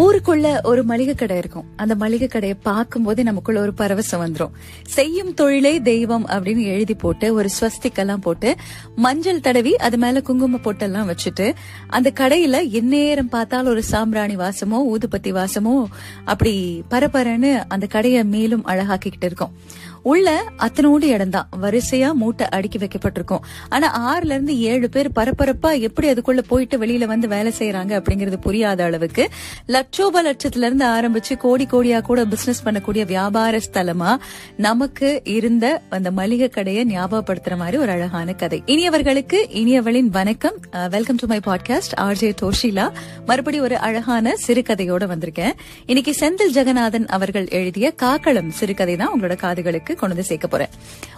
ஊருக்குள்ள ஒரு மளிகை கடை இருக்கும். அந்த மளிகை கடையை பார்க்கும் போதே நமக்குள்ள ஒரு பரவசம் வந்துரும். செய்யும் தொழிலே தெய்வம் அப்படின்னு எழுதி போட்டு ஒரு ஸ்வஸ்திக்கெல்லாம் போட்டு மஞ்சள் தடவி அது மேல குங்கும பொட்டெல்லாம் வச்சுட்டு அந்த கடையில எந்நேரம் பார்த்தாலும் ஒரு சாம்பிராணி வாசமோ ஊதுபத்தி வாசமோ அப்படி பரபரன்னு அந்த கடையை மேலும் அழகாக்கிக்கிட்டு இருக்கும். உள்ள அத்தனோடு இடம் தான், வரிசையா மூட்டை அடுக்கி வைக்கப்பட்டிருக்கும். ஆனா 6ல இருந்து 7 பேர் பரபரப்பா எப்படி அதுக்குள்ள போயிட்டு வெளியில வந்து வேலை செய்யறாங்க அப்படிங்கறது புரியாத அளவுக்கு லட்சோபலட்சத்துல இருந்து ஆரம்பிச்சு கோடி கோடியா கூட பிசினஸ் பண்ணக்கூடிய வியாபார ஸ்தலமா நமக்கு இருந்த அந்த மளிகை கடையை ஞாபகப்படுத்துற மாதிரி ஒரு அழகான கதை. இனியவர்களுக்கு இனியவளின் வணக்கம். Welcome to my podcast. RJ Toshila மறுபடி ஒரு அழகான சிறுகதையோட வந்திருக்கேன். இன்னைக்கு செந்தில் ஜெகநாதன் அவர்கள் எழுதிய காக்களம் சிறுகதை தான் உங்களோட காதுகளுக்கு கொண்டு சேர்க்க போறேன்.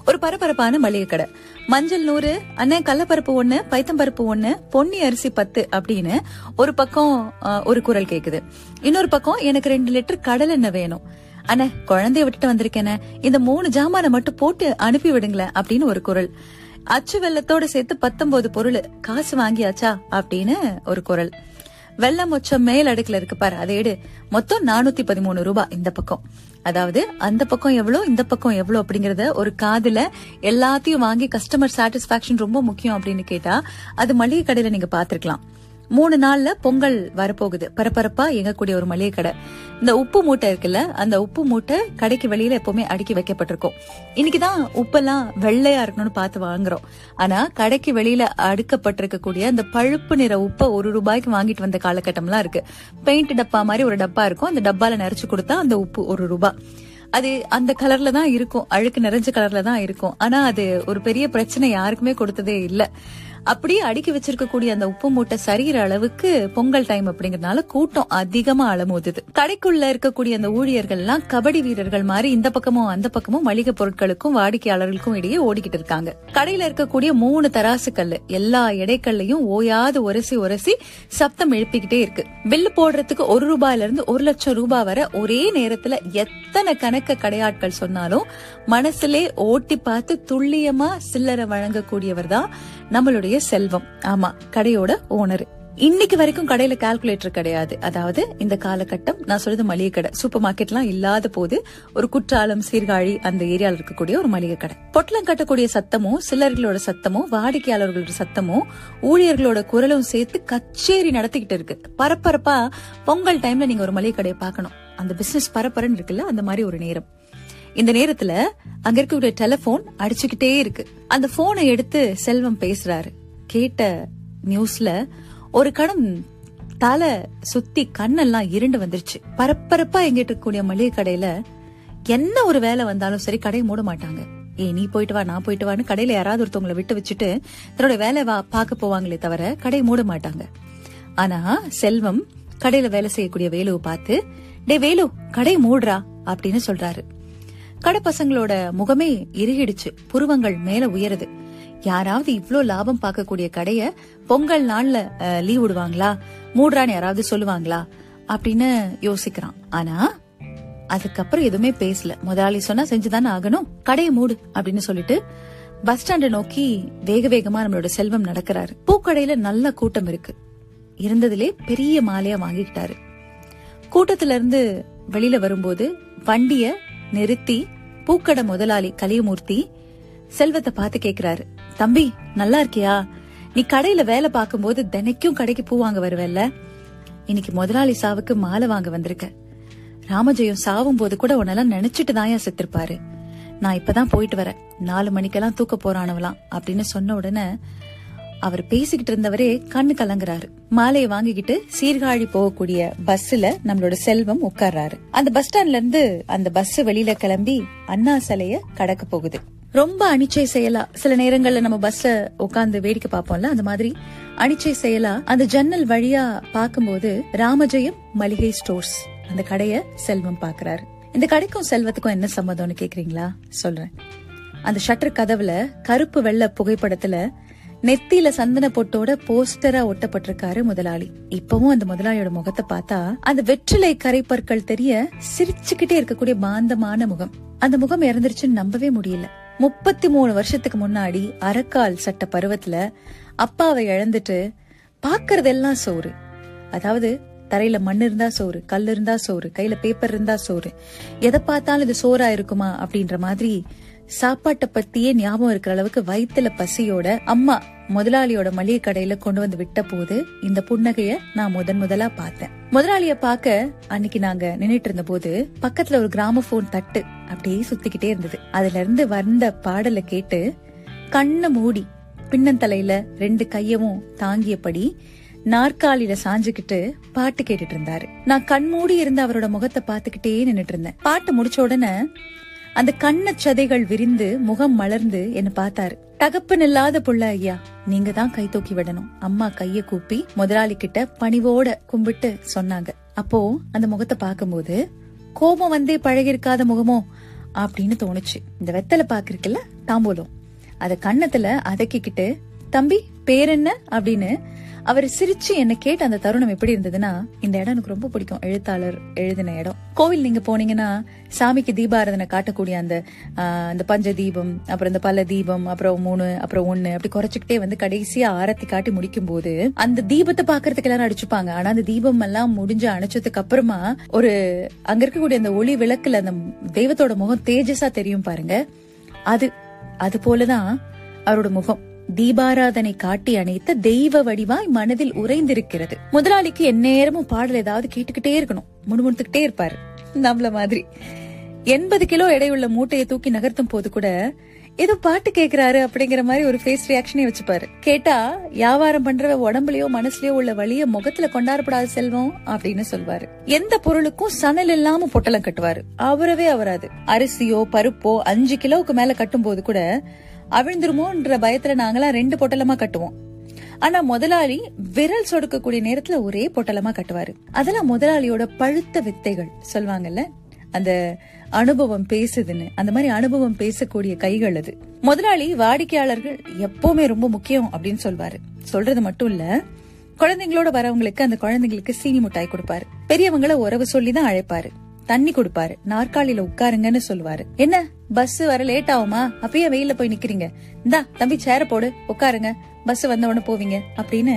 ஒரு பரபரப்பான மளிகை கடை. மஞ்சள் 100, அண்ணன் கள்ளப்பருப்பு 1, பைத்தம் பருப்பு 1, பொன்னி அரிசி 10 அப்படின்னு ஒரு பக்கம் ஒரு குரல் கேக்குது. இன்னொரு பக்கம் எனக்கு 2 லிட்டர் கடல் எண்ணெய் வேணும், அண்ணே குழந்தைய விட்டுட்டு வந்திருக்கேனே இந்த 3 ஜாமான மட்டும் போட்டு அனுப்பி விடுங்களேன் அப்படின்னு ஒரு குரல். அச்சு வெள்ளத்தோட சேர்த்து 19 பொருள், காசு வாங்கியாச்சா அப்படின்னு ஒரு குரல். வெள்ளை மொச்சம் மேல் அடுக்குல இருக்கு பாரு, அதை எடு, மொத்தம் 413 ரூபாய் இந்த பக்கம். அதாவது அந்த பக்கம் எவ்வளவு இந்த பக்கம் எவ்வளவு அப்படிங்கறத ஒரு காதுல எல்லாத்தையும் வாங்கி கஸ்டமர் சாட்டிஸ்பாக்சன் ரொம்ப முக்கியம் அப்படின்னு கேட்டா அது மளிகை கடையில நீங்க பாத்துருக்கலாம். 3 நாள்ல பொங்கல் வரப்போகுது. பரபரப்பா இயங்கக்கூடிய ஒரு மளிகை கடை. இந்த உப்பு மூட்டை இருக்குல்ல, அந்த உப்பு மூட்டை கடைக்கு வெளியில எப்பவுமே அடுக்கி வைக்கப்பட்டிருக்கும். இன்னைக்குதான் உப்பெல்லாம் வெள்ளையா இருக்கணும்னு பார்த்து வாங்குறோம். ஆனா கடைக்கு வெளியில அடுக்கப்பட்டிருக்க கூடிய அந்த பழுப்பு நிற உப்பை 1 ரூபாய்க்கு வாங்கிட்டு வந்த காலகட்டம்லாம் இருக்கு. பெயிண்ட் டப்பா மாதிரி ஒரு டப்பா இருக்கும், அந்த டப்பால நிறைச்சு கொடுத்தா அந்த உப்பு 1 ரூபாய். அது அந்த கலர்ல தான் இருக்கும், அழுக்கு நிறைஞ்ச கலர்ல தான் இருக்கும். ஆனா அது ஒரு பெரிய பிரச்சனை, யாருக்குமே கொடுத்ததே இல்லை. அப்படியே அடுக்கி வச்சிருக்கக்கூடிய அந்த உப்பு மூட்டை சரிகிற அளவுக்கு பொங்கல் டைம் அப்படிங்கறதுனால கூட்டம் அதிகமா அலமோதுது. கடைக்குள்ள இருக்கக்கூடிய அந்த ஊழியர்கள்லாம் கபடி வீரர்கள் மாதிரி இந்த பக்கமும் அந்த பக்கமும் மளிகை பொருட்களுக்கும் வாடிக்கையாளர்களுக்கும் இடையே ஓடிக்கிட்டு இருக்காங்க. கடையில இருக்கக்கூடிய 3 தராசு கல்லு எல்லா எடைக்கல்லையும் ஓயாது உரசி உரசி சப்தம் எழுப்பிக்கிட்டே இருக்கு. பில்லு போடுறதுக்கு 1 ரூபாயிலிருந்து 1 லட்சம் ரூபாய் வரை ஒரே நேரத்துல எத்தனை கணக்க கடையாட்கள் சொன்னாலும் மனசுலே ஓட்டி பார்த்து துல்லியமா சில்லறை வழங்கக்கூடியவர் தான் நம்மளுடைய செல்வம். ஆமா, கடையோட ஓனர். இன்னைக்கு வரைக்கும் கடையில கால்குலேட்டர் கிடையாது. அதாவது இந்த காலகட்டம் நான் சொல்றது மளிகை கடை, சூப்பர் மார்க்கெட்லாம் இல்லாத போது ஒரு குற்றாலம் சீர்காழி அந்த ஏரியால இருக்கக்கூடிய ஒரு மளிகை கடை. பொட்டலம் கட்டக்கூடிய சத்தமும் சில்லர்களோட சத்தமும் வாடிக்கையாளர்களோட சத்தமும் ஊழியர்களோட குரலும் சேர்த்து கச்சேரி நடத்திக்கிட்டு இருக்கு. பரபரப்பா பொங்கல் டைம்ல நீங்க ஒரு மளிகை கடையை பார்க்கணும். அந்த பிசினஸ் பரபரன்னு இருக்குல்ல, அந்த மாதிரி ஒரு நேரம். இந்த நேரத்துல அங்க இருக்கக்கூடிய டெலிபோன் அடிச்சுக்கிட்டே இருக்கு. அந்த போனை எடுத்து செல்வம் பேசுறாரு. கேட்ட நியூஸ்ல ஒரு கணம் தலை சுத்தி கண்ணெல்லாம் இருண்டு வந்துருச்சு. பரபரப்பா எங்கிட்ட இருக்கக்கூடிய மளிகை கடையில என்ன ஒரு வேலை வந்தாலும் சரி கடையை மூட மாட்டாங்க. ஏ நீ போயிட்டு வா நான் போயிட்டு வான்னு கடையில யாராவது ஒருத்தவங்களை விட்டு வச்சுட்டு தன்னோட வேலை பார்க்க போவாங்களே தவிர கடையை மூட மாட்டாங்க. ஆனா செல்வம் கடையில வேலை செய்யக்கூடிய வேலுவை பார்த்து, டே வேலு கடையை மூடுறா அப்படின்னு சொல்றாரு. கடை பசங்களோட முகமே இறுகிடுச்சு, புருவங்கள் மேல உயருது. யாராவது இவ்ளோ லாபம் பார்க்கக்கூடிய கடைய பொங்கல் நாள்ல லீவ் விடுவாங்களா, மூடுறான்னு யாராவது சொல்லுவாங்களா அப்படின்னு யோசிக்கிறான். ஆனா அதுக்கப்புறம் எதுவுமே பேசல. முதலாளி சொன்னா செஞ்சுதானே ஆகணும், கடையை மூடு அப்படின்னு சொல்லிட்டு பஸ் ஸ்டாண்ட நோக்கி வேக வேகமா நம்மளோட செல்வம் நடக்கிறாரு. பூக்கடையில நல்ல கூட்டம் இருக்கு. இருந்ததுலே பெரிய மாலையா வாங்கிக்கிட்டாரு. கூட்டத்துல இருந்து வெளியில வரும்போது வண்டிய நிறுத்தி பூக்கடை முதலாளி கலியமூர்த்தி செல்வத்தை பார்த்து கேக்குறாரு, தம்பி நல்லா இருக்கியா? நீ கடையில வேலை பார்க்கும் போது தினைக்கும் கடைக்கு பூ வாங்க வருவல்ல, இன்னைக்கு முதலாளி சாவுக்கு மாலை வாங்க வந்திருக்க. ராமஜெயம் சாவும் போது கூட உன்னெல்லாம் நினைச்சிட்டு தாயா செத்துருப்பாரு. நான் இப்பதான் போயிட்டு வரேன், 4 மணிக்கெல்லாம் தூக்க போறானவலாம் அப்படின்னு சொன்ன உடனே அவர் பேசிக்கிட்டு இருந்தவரே கண்ணு கலங்குறாரு. மாலையை வாங்கிக்கிட்டு சீர்காழி போகக்கூடிய பஸ்ல நம்மளோட செல்வம் உட்கார்றாரு. அந்த பஸ் ஸ்டாண்ட்ல இருந்து அந்த பஸ் வெளியில கிளம்பி அண்ணா சிலைய கடக்க போகுது. ரொம்ப அனிச்சை செயலா சில நேரங்கள்ல நம்ம பஸ்ல உட்கார்ந்து வேடிக்கை பார்ப்போம்ல, அந்த மாதிரி அனிச்சை செயலா அந்த ஜன்னல் வழியா பாக்கும்போது ராமஜெயம் மளிகை ஸ்டோர்ஸ் அந்த கடைய செல்வம் பாக்குறாரு. இந்த கடைக்கும் செல்வத்துக்கும் என்ன சம்மதம்னு கேக்குறீங்களா? சொல்றேன். அந்த ஷட்டர் கதவுல கருப்பு வெள்ள புகைப்படத்துல நெத்தியில சந்தன பொட்டோட போஸ்டரா ஒட்டப்பட்டிருக்காரு முதலாளி. இப்பவும் அந்த முதலாளியோட முகத்தை பார்த்தா அந்த வெற்றிலை கரைப்பற்கள் தெரிய சிரிச்சுக்கிட்டே இருக்கக்கூடிய பாந்தமான முகம். அந்த முகம் இறந்துருச்சுன்னு நம்பவே முடியல. 33 வருஷத்துக்கு முன்னாடி அரக்கால் சட்ட பருவத்துல அப்பாவை இழந்துட்டு பாக்குறதெல்லாம் சோறு, அதாவது தரையில மண் இருந்தா சோறு, கல் இருந்தா சோறு, கையில பேப்பர் இருந்தா சோறு, எதை பார்த்தாலும் இது சோறா இருக்குமா அப்படின்ற மாதிரி சாப்பாட்டை பத்தியே ஞாபகம் இருக்கிற அளவுக்கு வயிற்றுல பசியோட அம்மா முதலாளியோட மளிகை கடையில கொண்டு வந்து விட்ட போது இந்த புன்னகைய நான் முதலா பார்த்தேன். முதலாளிய பாக்க அன்னைக்கு நாங்க நின்னுட்டு இருந்த போது பக்கத்துல ஒரு கிராமபோன் தட்டு அப்படியே சுத்திக்கிட்டே இருந்தது. அதுல இருந்து வந்த பாடலை கேட்டு கண்ணு மூடி பின்னந்தலையில ரெண்டு கையவும் தாங்கியபடி நாற்காலியில சாஞ்சுகிட்டு பாட்டு கேட்டுட்டு இருந்தாரு. நான் கண் மூடி இருந்த அவரோட முகத்தை பாத்துக்கிட்டே நின்னுட்டு இருந்தேன். பாட்டு முடிச்ச உடனே அந்த கண்ண சதைகள் விரிந்து முகம் மலர்ந்து என்ன பார்த்தாரு. தகப்பன் இல்லாத புள்ள ஐயா, நீங்க தான் கை தூக்கி விடணும். அம்மா கைய கூப்பி முதலாளி கிட்ட பணிவோட கும்பிட்டு சொன்னாங்க. அப்போ அந்த முகத்தை பாக்கும்போது கோபம் வந்தே பழகி இருக்காத முகமோ அப்படின்னு தோணுச்சு. இந்த வெத்தலை பாக்குறதுல தாம்பூலம் அத கண்ணத்துல அதக்கிக்கிட்டு தம்பி பேர் என்ன அப்படின்னு அவர் சிரிச்சு என்ன கேட்ட அந்த தருணம் எப்படி இருந்ததுன்னா, இந்த இடம் எனக்கு ரொம்ப பிடிக்கும். எழுத்தாளர் எழுதின இடம். கோவில் நீங்க போனீங்கன்னா சாமிக்கு தீபாராதனை காட்டக்கூடிய அந்த பஞ்ச தீபம், அப்புறம் இந்த பல தீபம், அப்புறம் 3, அப்புறம் 1 அப்படி குறைச்சுக்கிட்டே வந்து கடைசியா ஆரத்தி காட்டி முடிக்கும் போது அந்த தீபத்தை பாக்குறதுக்கு எல்லாரும் அடிச்சுப்பாங்க. ஆனா அந்த தீபம் எல்லாம் முடிஞ்சு அணைச்சதுக்கு அப்புறமா ஒரு அங்க இருக்கக்கூடிய அந்த ஒளி விளக்குல அந்த தெய்வத்தோட முகம் தேஜஸா தெரியும் பாருங்க. அது போலதான் அவரோட முகம் தீபாராதனை காட்டி அணைத்த தெய்வ வடிவாய் மனதில் உறைந்திருக்கிறது. முதலாளிக்கு எந்நேரமும் பாடல் ஏதாவது கேட்டுக்கிட்டே இருக்கணும், முணுமுணுத்துக்கிட்டே இருப்பாரு. நம்மள மாதிரி 80 கிலோ எடையுள்ள மூட்டையை தூக்கி நகர்த்தும் போது கூட ஏதோ பாட்டு கேக்குறாரு அப்படிங்கிற மாதிரி ஒரு ஃபேஸ் ரியாக்ஷனே வச்சுப்பாரு. கேட்டா வியாபாரம் பண்ற உடம்புலயோ மனசுலயோ உள்ள வலிய முகத்துல கொண்டாடப்படாத செல்வம் அப்படின்னு சொல்வாரு. எந்த பொருளுக்கும் சணல் இல்லாம பொட்டலம் கட்டுவாரு. அவரவே அவராது. அரிசியோ பருப்போ 5 கிலோவுக்கு மேல கட்டும் போது கூட அவிழ்ந்துருமோன்ற பயத்துல நாங்களாம் 2 பொட்டலமா கட்டுவோம். ஆனா முதலாளி விரல் சொடுக்கக்கூடிய நேரத்துல ஒரே பொட்டலமா கட்டுவாரு. அதெல்லாம் முதலாளியோட பழுத்த வித்தைகள் சொல்வாங்கல்ல, அந்த அனுபவம் பேசுதுன்னு. அந்த மாதிரி அனுபவம் பேசக்கூடிய கைகள் அது. முதலாளி வாடிக்கையாளர்கள் எப்பவுமே ரொம்ப முக்கியம் அப்படின்னு சொல்வாரு. சொல்றது மட்டும் இல்ல, குழந்தைங்களோட வரவங்களுக்கு அந்த குழந்தைங்களுக்கு சீனி மிட்டாய் கொடுப்பாரு. பெரியவங்கள உறவு சொல்லிதான் அழைப்பாரு. தண்ணி கொடுப்பாரு. நாற்காலியில உட்காருங்கன்னு சொல்லுவாரு. என்ன பஸ் வர லேட் ஆகுமா, அப்பயே வெயில போய் நிக்கிறீங்க, இந்தா தம்பி சேர போடு உட்காருங்க, பஸ் வந்த உடனே போவீங்க அப்படின்னு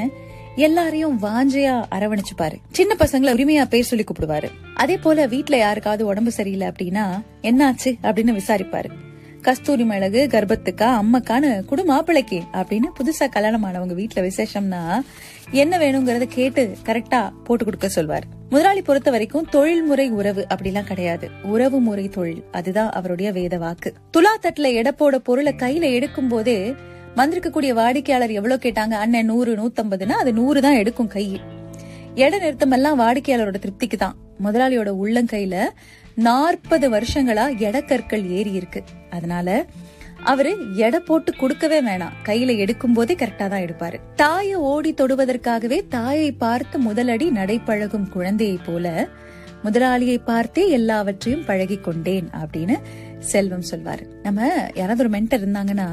எல்லாரையும் வாஞ்சையா அரவணைச்சுப்பாரு. சின்ன பசங்களை உரிமையா பேர் சொல்லி கூப்பிடுவாரு. அதே போல வீட்டுல யாருக்காவது உடம்பு சரியில்லை அப்படின்னா என்னாச்சு அப்படின்னு விசாரிப்பாரு. கஸ்தூரி மிளகு கர்ப்பத்துக்கா அம்மக்கான்னு குடு மாப்பிளைக்கு அப்படின்னு புதுசா கல்யாணம் ஆனவங்க வீட்டுல விசேஷம்னா என்ன வேணும்ங்கறத கேட்டு கரெக்டா போட்டு கொடுக்க சொல்வாரு. முதலாளி பொறுத்த வரைக்கும் தொழில்முறை உறவு அப்படிலாம் கிடையாது, உறவு முறை தொழில். அதுதான் அவருடைய வேத வாக்கு. துலா தட்டுல எடப்போட பொருளை கையில எடுக்கும் போதே வந்திருக்கக்கூடிய வாடிக்கையாளர் எவ்வளவு கேட்டாங்க, அண்ணன் 100 150ன்னா அது 100 தான் எடுக்கும் கை. எட நிறுத்தம் எல்லாம் வாடிக்கையாளரோட திருப்திக்கு தான். முதலாளியோட உள்ளங்கையில 40 வருஷங்களா எடக்கற்கள் ஏறி இருக்கு. அதனால அவரு எடை போட்டு கொடுக்கவே வேணாம், கையில எடுக்கும் போதே கரெக்டா தான் எடுப்பாரு. தாயை ஓடி தொடுவதற்காகவே தாயை பார்த்து முதலடி நடைபழகும் குழந்தையை போல முதலாளியை பார்த்தே எல்லாவற்றையும் பழகி கொண்டேன் அப்படின்னு செல்வம் சொல்வாரு. நம்ம யாராவது ஒரு மென்டர் இருந்தாங்கன்னா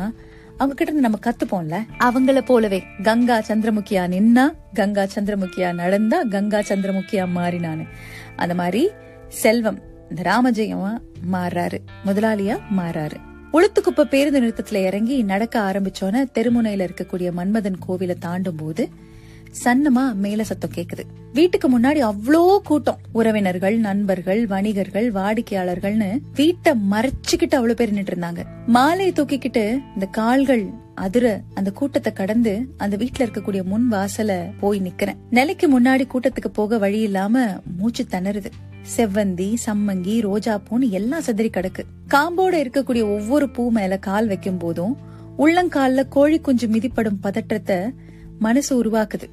அவங்க கிட்ட இருந்து நம்ம கத்துப்போம்ல. அவங்கள போலவே கங்கா சந்திரமுகியா நின்னா, கங்கா சந்திரமுகியா நடந்தா, கங்கா சந்திரமுகியா மாறினானு அந்த மாதிரி செல்வம் இந்த ராமஜெயமா மாறாரு, முதலாளியா மாறாரு. உளுத்துக்குப்ப பேருந்து நிறுத்தத்துல இறங்கி நடக்க ஆரம்பிச்சோன்னு தெருமுனையில இருக்கக்கூடிய மன்மதன் கோவில தாண்டும் போது சன்னமா மேல சத்தம் கேக்குது. வீட்டுக்கு முன்னாடி அவ்வளோ கூட்டம், உறவினர்கள், நண்பர்கள், வணிகர்கள், வாடிக்கையாளர்கள்னு வீட்டை மறைச்சுக்கிட்டு அவ்வளவு பேர் நின்று இருந்தாங்க. மாலையை தூக்கிக்கிட்டு இந்த கால்கள் அதுர அந்த கூட்டத்தை கடந்து அந்த வீட்டுல இருக்கக்கூடிய முன் வாசல போய் நிக்கிறேன். நிலைக்கு முன்னாடி கூட்டத்துக்கு போக வழி இல்லாம மூச்சு திணறுது. செவ்வந்தி, சம்மங்கி, ரோஜா பூன்னு எல்லாம் சிதறி கிடக்கு. காம்போட இருக்கக்கூடிய ஒவ்வொரு பூ மேல கால் வைக்கும் போதும் உள்ளங்கால்ல கோழி குஞ்சு மிதிப்படும் பதற்றத்தை மனசு உருவாக்குது.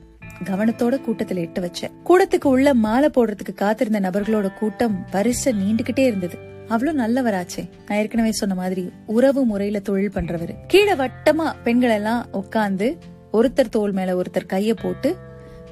கவனத்தோட கூட்டத்துல எட்டு வச்ச கூடத்துக்கு உள்ள மாலை போடுறதுக்கு காத்திருந்த நபர்களோட கூட்டம் வரிசை நீண்டுகிட்டே இருந்தது. அவ்வளவு நல்லவராச்சே. நான் ஏற்கனவே சொன்ன மாதிரி உறவு முறையில தொழில் பண்றவரு. கீழே வட்டமா பெண்கள் எல்லாம் உட்கார்ந்து ஒருத்தர் தோல் மேல ஒருத்தர் கைய போட்டு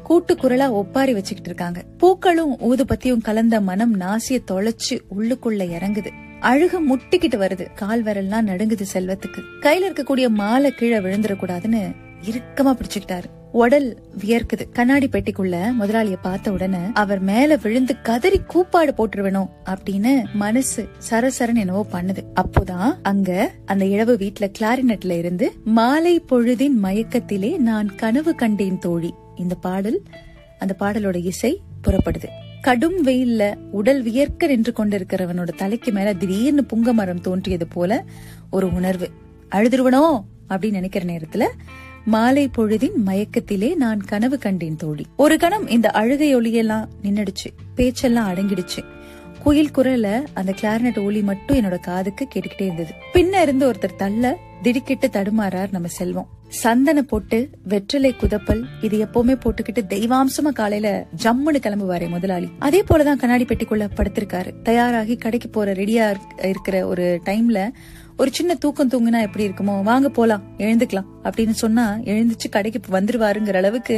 கூட்டு குரலா ஒப்பாரி வச்சுக்கிட்டு இருக்காங்க. பூக்களும் ஊதுபத்தியும் கலந்த மனம் நாசிய தொலைச்சு உள்ளுக்குள்ள இறங்குது. அழுக முட்டிக்கிட்டு வருது. கால் வரலாம் நடுங்குது செல்வத்துக்கு. கையில இருக்கக்கூடிய மாலை கீழே விழுந்துடக்கூடாதுன்னு இறுக்கமா பிடிச்சுக்கிட்டாரு. உடல் வியர்க்குது. கண்ணாடி பெட்டிக்குள்ள முதலாளிய பார்த்த உடனே அவர் மேல விழுந்து கதறி கூப்பாடு போட்டுருவனும் அப்படின்னு மனசு சரசரன் என்னவோ பண்ணுது. அப்போதான் அங்க அந்த இழவு வீட்டுல கிளாரினட்ல இருந்து மாலை பொழுதின் மயக்கத்திலே நான் கனவு கண்டேன் தோழி இந்த பாடல், அந்த பாடலோட இசை புறப்படுது. கடும் வெயில்ல உடல் வியர்க்க நின்று கொண்டிருக்கிறவனோட தலைக்கு மேல திடீர்னு புங்க மரம் தோன்றியது போல ஒரு உணர்வு. அழுதுருவனோ அப்படின்னு நினைக்கிற நேரத்துல, மாலை பொழுதின் மயக்கத்திலே நான் கனவு கண்டேன் தோழி. ஒரு கணம் இந்த அழுகை ஒலியெல்லாம் நின்னுடுச்சு, பேச்செல்லாம் அடங்கிடுச்சு. குயில் குரல அந்த கிளாரினட் ஒலி மட்டும் என்னோட காதுக்கு கேட்டுக்கிட்டே இருந்தது. பின்ன இருந்து ஒருத்தர் தள்ள திடுக்கிட்டு தடுமாறார் நம்ம செல்வம். சந்தன போட்டு வெற்றிலை குதப்பல் இது எப்பவுமே போட்டுக்கிட்டு தெய்வாம்சமா காலையில ஜம்முன்னு கிளம்புவாரே முதலாளி, அதே போலதான் கண்ணாடி பெட்டிக்குள்ள படுத்திருக்காரு. தயாராகி கடைக்கு போற ரெடியா இருக்கிற ஒரு டைம்ல ஒரு சின்ன தூக்கம் தூங்குனா எப்படி இருக்குமோ, வாங்க போலாம் எழுந்துக்கலாம் அப்படின்னு சொன்னா எழுந்துச்சு கடைக்கு வந்துருவாருங்கிற அளவுக்கு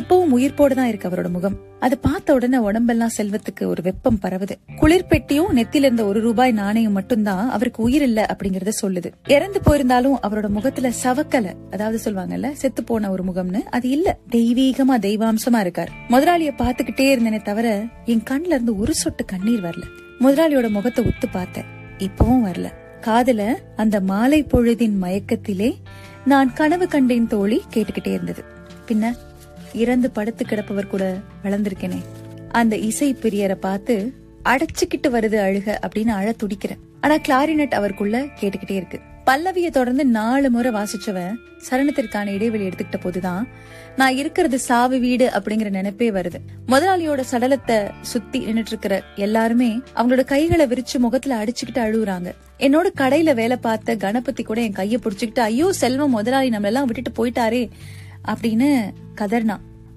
இப்பவும் உயிர்ப்போடுதான் இருக்கு அவரோட முகம். அது பார்த்த உடனே உடம்பெல்லாம் செல்வத்துக்கு ஒரு வெப்பம் பரவுது. குளிர்பெட்டியும் நெத்தில இருந்த $1 நாணயம் மட்டும்தான் அவருக்கு உயிர் இல்ல அப்படிங்கறத சொல்லுது. இறந்து போயிருந்தாலும் அவரோட முகத்துல சவக்கலை, அதாவது சொல்லுவாங்கல்ல செத்து போன ஒரு முகம்னு, அது இல்ல, தெய்வீகமா தெய்வாம்சமா இருக்காரு. முதலாளிய பாத்துக்கிட்டே இருந்தேனே தவிர என் கண்ல இருந்து ஒரு சொட்டு கண்ணீர் வரல. முதலாளியோட முகத்தை ஒத்து பார்த்தேன், இப்பவும் வரல. காதுல அந்த மாலை பொழுதின் மயக்கத்திலே நான் கனவு கண்டேன் தோழி கேட்டுக்கிட்டே இருந்தது. பின்ன இறந்து படுத்து கிடப்பவர் கூட வளர்ந்திருக்கேனே, அந்த இசை பிரியரை பார்த்து அடைச்சுக்கிட்டு வருது அழுக அப்படின்னு அழ துடிக்கிறேன். ஆனா கிளாரினட் அவருக்குள்ள கேட்டுக்கிட்டே இருக்கு. பல்லவிய தொடர்ந்து 4 முறை வாசிச்சவன் சரணத்திற்கான இடைவெளி எடுத்துக்கிட்ட போதுதான் நான் இருக்கிறது சாவு வீடு அப்படிங்கிற நினைப்பே வருது. முதலாளியோட சடலத்தை சுத்தி நின்னுட்டு இருக்கிற எல்லாருமே அவங்களோட கைகளை விரிச்சு முகத்துல அடிச்சுக்கிட்டு அழுகுறாங்க. என்னோட கடையில வேலை பார்த்த கணபதி கூட என் கைய புடிச்சுக்கிட்டு, ஐயோ செல்வம் முதலாளி நம்மளெல்லாம் விட்டுட்டு போயிட்டாரே அப்படின்னு கதர்னா.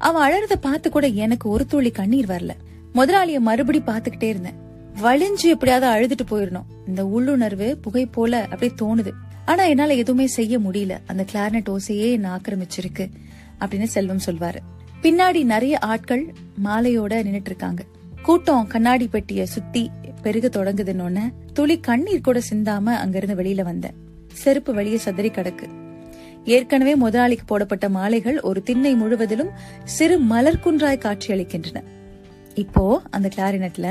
அவன் அழறத பார்த்து கூட எனக்கு ஒரு துளி கண்ணீர் வரல. முதலாளிய மறுபடி பாத்துக்கிட்டே இருந்தேன். வலிஞ்சு எப்படியாவது அழுதுட்டு போயிடணும், இந்த உள்ளுணர்வு புகை போல அப்படியே தோணுது. ஆனா என்னால எதுவுமே செய்ய முடியல, அந்த கிளாரினட் ஓசையே என்ன ஆக்கிரமிச்சிருக்கு அப்படின்னு செல்வம் சொல்வாரு. பின்னாடி நிறைய ஆட்கள் மாலையோட நின்னுட்டு இருக்காங்க. கூட்டம் கண்ணாடி பெட்டிய சுத்தி பெருக தொடங்குதுன்னு துளி கண்ணீர் கூட சிந்தாம அங்கிருந்து வெளியில வந்தேன். செருப்பு வெளியே சதறி கிடக்கு. ஏற்கனவே முதலாளிக்கு போடப்பட்ட மாலைகள் ஒரு திண்ணை முழுவதிலும் சிறு மலர் குன்றாய் காட்சியளிக்கின்றன. இப்போ அந்த கிளாரினட்ல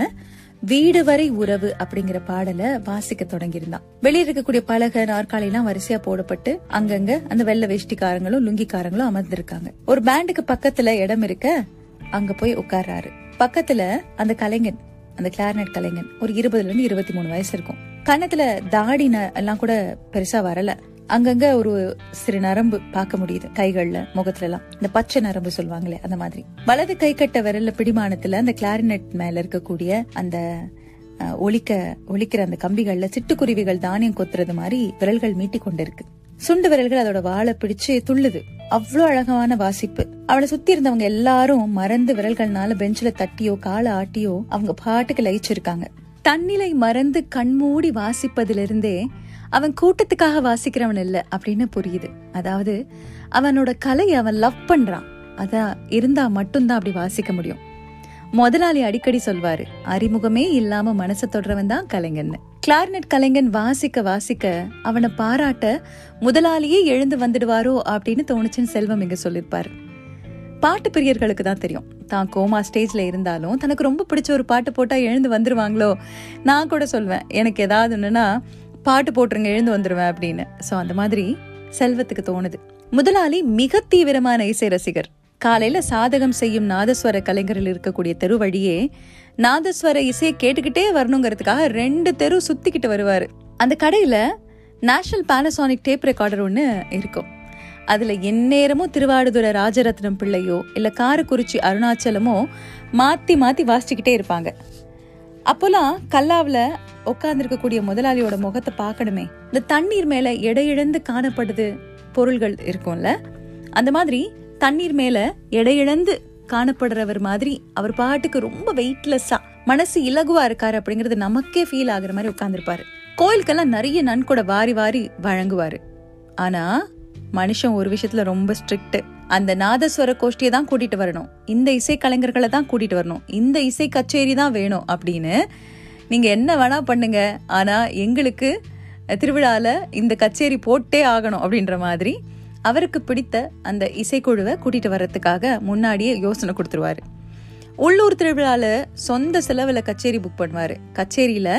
வீடு வரை உறவு அப்படிங்கிற பாடல வாசிக்க தொடங்கியிருந்தான். வெளியே இருக்கக்கூடிய பலகை நாற்காலிலாம் வரிசையா போடப்பட்டு அங்கங்க அந்த வெள்ள வேஷ்டிக்காரங்களும் லுங்கிக்காரங்களும் அமர்ந்திருக்காங்க. ஒரு பேண்டுக்கு பக்கத்துல இடம் இருக்க அங்க போய் உட்கார்றாரு. பக்கத்துல அந்த கலைஞன், அந்த கிளாரினட் கலைஞன், ஒரு 20-23 வயசு இருக்கும். கன்னத்துல தாடி எல்லாம் கூட பெருசா வரல, அங்கங்க ஒரு சிறு நரம்பு பார்க்க முடியுது. கைகள்ல முகத்துல எல்லாம் இந்த பச்சை நரம்பு சொல்லுவாங்களே அந்த மாதிரி. வலது கை கட்ட விரல்ல பிடிமானத்துல அந்த கிளாரினட் மேல இருக்கக்கூடிய அந்த ஒலிக்கிற அந்த கம்பிகள்ல சிட்டுக்குருவிகள் தானியம் கொத்துறது மாதிரி விரல்கள் மீட்டி கொண்டிருக்கு. சுண்டு விரல்கள் அதோட வாழை பிடிச்சு துள்ளுது. அவ்வளோ அழகான வாசிப்பு. அவளை சுத்தி இருந்தவங்க எல்லாரும் மறந்து விரல்கள்னால பெஞ்சில தட்டியோ காலை ஆட்டியோ அவங்க பாட்டுக்கு லயிச்சிருக்காங்க. தன்னிலை மறந்து கண்மூடி வாசிப்பதிலிருந்தே அவன் கூட்டத்துக்காக வாசிக்கிறவன் இல்ல அப்படின்னு புரியுது. அதாவது அவனோட கலையை அவன் லவ் பண்றான், அத இருந்தா மட்டும்தான் அப்படி வாசிக்க முடியும். முதலாளி அடிக்கடி சொல்வாரு, அறிமுகமே இல்லாம மனசை தொடரவன் தான் கலைஞன்னு. கிளாரினட் கலைஞன் வாசிக்க வாசிக்க அவனை பாராட்ட முதலாளியே எழுந்து வந்துடுவாரோ அப்படின்னு தோணுச்சுன்னு செல்வம் இங்க சொல்லிருப்பாரு. பாட்டு பிரியர்களுக்கு தான் தெரியும், தான் கோமா ஸ்டேஜ்ல இருந்தாலும் தனக்கு ரொம்ப பிடிச்ச ஒரு பாட்டு போட்டா எழுந்து வந்துருவாங்களோ. நான் கூட சொல்வேன், எனக்கு ஏதாவது ஒண்ணுன்னா பாட்டு போட்டுருங்க எழுந்து வந்துருவேன் அப்படின்னு. சோ அந்த மாதிரி செல்வத்துக்கு தோணுது. முதலாளி மிக தீவிரமான இசை ரசிகர். காலையில சாதகம் செய்யும் நாதஸ்வர கலைஞரில் இருக்கக்கூடிய தெரு வழியே நாதஸ்வர இசையை கேட்டுக்கிட்டே வரணுங்கிறதுக்காக 2 தெரு சுத்திக்கிட்டு வருவாரு. அந்த கடையில நேஷனல் பானசோனிக் டேப் ரெக்கார்டர் ஒண்ணு இருக்கும். அதுல எந்நேரமும் திருவாடுதுறை ராஜரத்னம் பிள்ளையோ இல்ல காரக்குறிச்சி அருணாச்சலமோ மாத்தி மாத்தி வாசிச்சுக்கிட்டே இருப்பாங்க. அப்போலாம் கல்லாவில உட்கார்ந்துருக்கக்கூடிய முதலாளியோட முகத்தை பார்க்கணுமே, இந்த தண்ணீர் மேல எடையிழந்து காணப்படுது பொருள்கள் இருக்கும்ல, அந்த மாதிரி தண்ணீர் மேல எடையிழந்து காணப்படுறவர் மாதிரி அவர் பாட்டுக்கு ரொம்ப வெயிட்லெஸ்ஸா மனசு இலகுவா இருக்காரு அப்படிங்கறது நமக்கே ஃபீல் ஆகுற மாதிரி உட்கார்ந்துருப்பாரு. கோயிலுக்கெல்லாம் நிறைய நன்கொடை வாரி வாரி வழங்குவாரு. ஆனா மனுஷன் ஒரு விஷயத்துல ரொம்ப ஸ்ட்ரிக்ட். அந்த நாதஸ்வர கோஷ்டியை தான் கூட்டிட்டு வரணும், இந்த இசை கலைஞர்களை தான் கூட்டிட்டு வரணும், இந்த இசை கச்சேரி தான் வேணும் அப்படின்னு. நீங்க என்ன வேணா பண்ணுங்க, ஆனா எங்களுக்கு திருவிழால இந்த கச்சேரி போட்டே ஆகணும் அப்படின்ற மாதிரி அவருக்கு பிடித்த அந்த இசைக்குழுவை கூட்டிட்டு வர்றதுக்காக முன்னாடியே யோசனை கொடுத்துருவாரு. உள்ளூர் திருவிழால சொந்த செலவுல கச்சேரி புக் பண்ணுவாரு. கச்சேரியில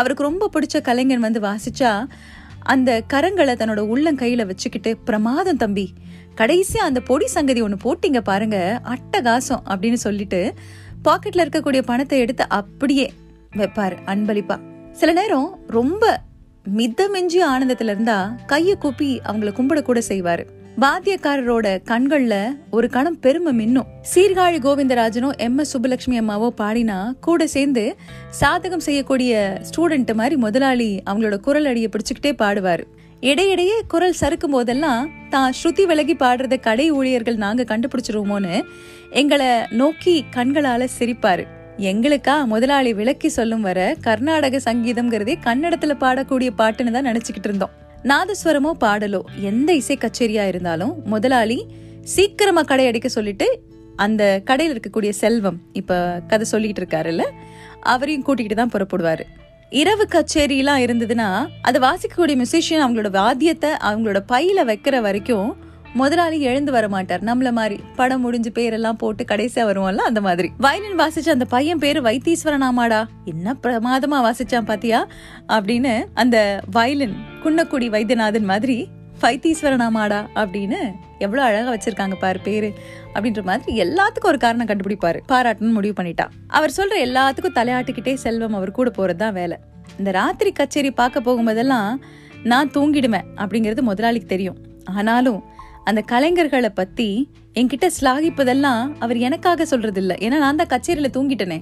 அவருக்கு ரொம்ப பிடிச்ச கலைஞன் வந்து வாசிச்சா அந்த கரங்களை தன்னோட உள்ளங்கையில வச்சுக்கிட்டு, பிரமாதம் தம்பி, கடைசியா அந்த பொடி சங்கதி ஒண்ணு போட்டீங்க பாருங்க, அட்டகாசம் அப்படின்னு சொல்லிட்டு பாக்கெட்ல இருக்கக்கூடிய பணத்தை எடுத்து அப்படியே வைப்பாரு அன்பளிப்பா. சில நேரம் ரொம்ப மிதமெஞ்சி ஆனந்தத்துல இருந்தா கைய கூப்பி அவங்கள கும்பிட கூட செய்வாரு. வாத்தியக்காரரோட கண்கள்ல ஒரு கணம் பெருமை மின்னும். சீர்காழி கோவிந்தராஜனோ எம் எஸ் சுபலட்சுமி அம்மாவோ பாடினா கூட சேர்ந்து சாதகம் செய்யக்கூடிய ஸ்டூடெண்ட் மாதிரி முதலாளி அவங்களோட குரல் அடியை பிடிச்சுக்கிட்டே பாடுவாரு. இடையிடையே குரல் சறுக்கும் போதெல்லாம் தான் ஸ்ருதி விலகி பாடுறத கடை ஊழியர்கள் நாங்க கண்டுபிடிச்சிருவோமோன்னு எங்களை நோக்கி கண்களால சிரிப்பாரு. எங்களுக்கா முதலாளி விளக்கி சொல்லும் வர கர்நாடக சங்கீதம்ங்கிறதே கன்னடத்துல பாடக்கூடிய பாட்டுன்னு தான் நினைச்சுக்கிட்டு இருந்தோம். நாதஸ்வரமோ பாடலோ எந்த இசை கச்சேரியா இருந்தாலும் முதலாளி சீக்கிரமா கடை அடிக்க சொல்லிட்டு அந்த கடையில் இருக்கக்கூடிய செல்வம் இப்ப கதை சொல்லிட்டு இருக்காருல்ல அவரையும் கூட்டிகிட்டு தான் புறப்படுவாரு. இரவு கச்சேரியெல்லாம் இருந்ததுன்னா அதை வாசிக்கக்கூடிய மியூசிஷியன் அவங்களோட வாத்தியத்தை அவங்களோட பையில வைக்கிற வரைக்கும் முதலாளி எழுந்து வர மாட்டார். நம்மள மாதிரி படம் முடிஞ்சு பேரெல்லாம் போட்டு கடைசியா வருவோம்ல அந்த மாதிரி. வயலின் வாசிச்ச அந்த பையன் பேரு வைத்தீஸ்வரன் ஆமாடா, என்ன பிரமாதமா வாசிச்சான் பாத்தியா அப்படின்னு அந்த வயலின் குன்னக்குடி வைத்தியநாதன் மாதிரி வைத்தீஸ்வரன் ஆமாடா அப்படின்னு எவ்வளவு அழகா வச்சிருக்காங்க பாரு பேரு அப்படின்ற மாதிரி எல்லாத்துக்கும் ஒரு காரணம் கண்டுபிடிப்பாரு. பாராட்டணும்னு முடிவு பண்ணிட்டா அவர் சொல்ற எல்லாத்துக்கும் தலையாட்டுக்கிட்டே செல்வம் அவர் கூட போறதுதான் வேலை. இந்த ராத்திரி கச்சேரி பார்க்க போகும்போதெல்லாம் நான் தூங்கிடுவேன் அப்படிங்கிறது முதலாளிக்கு தெரியும். ஆனாலும் அந்த கலைஞர்களை பத்தி என்கிட்ட ஸ்லாகிப்பதெல்லாம் அவர் எனக்காக சொல்றது இல்லை. ஏன்னா நான் தான் கச்சேரியில தூங்கிட்டேனே,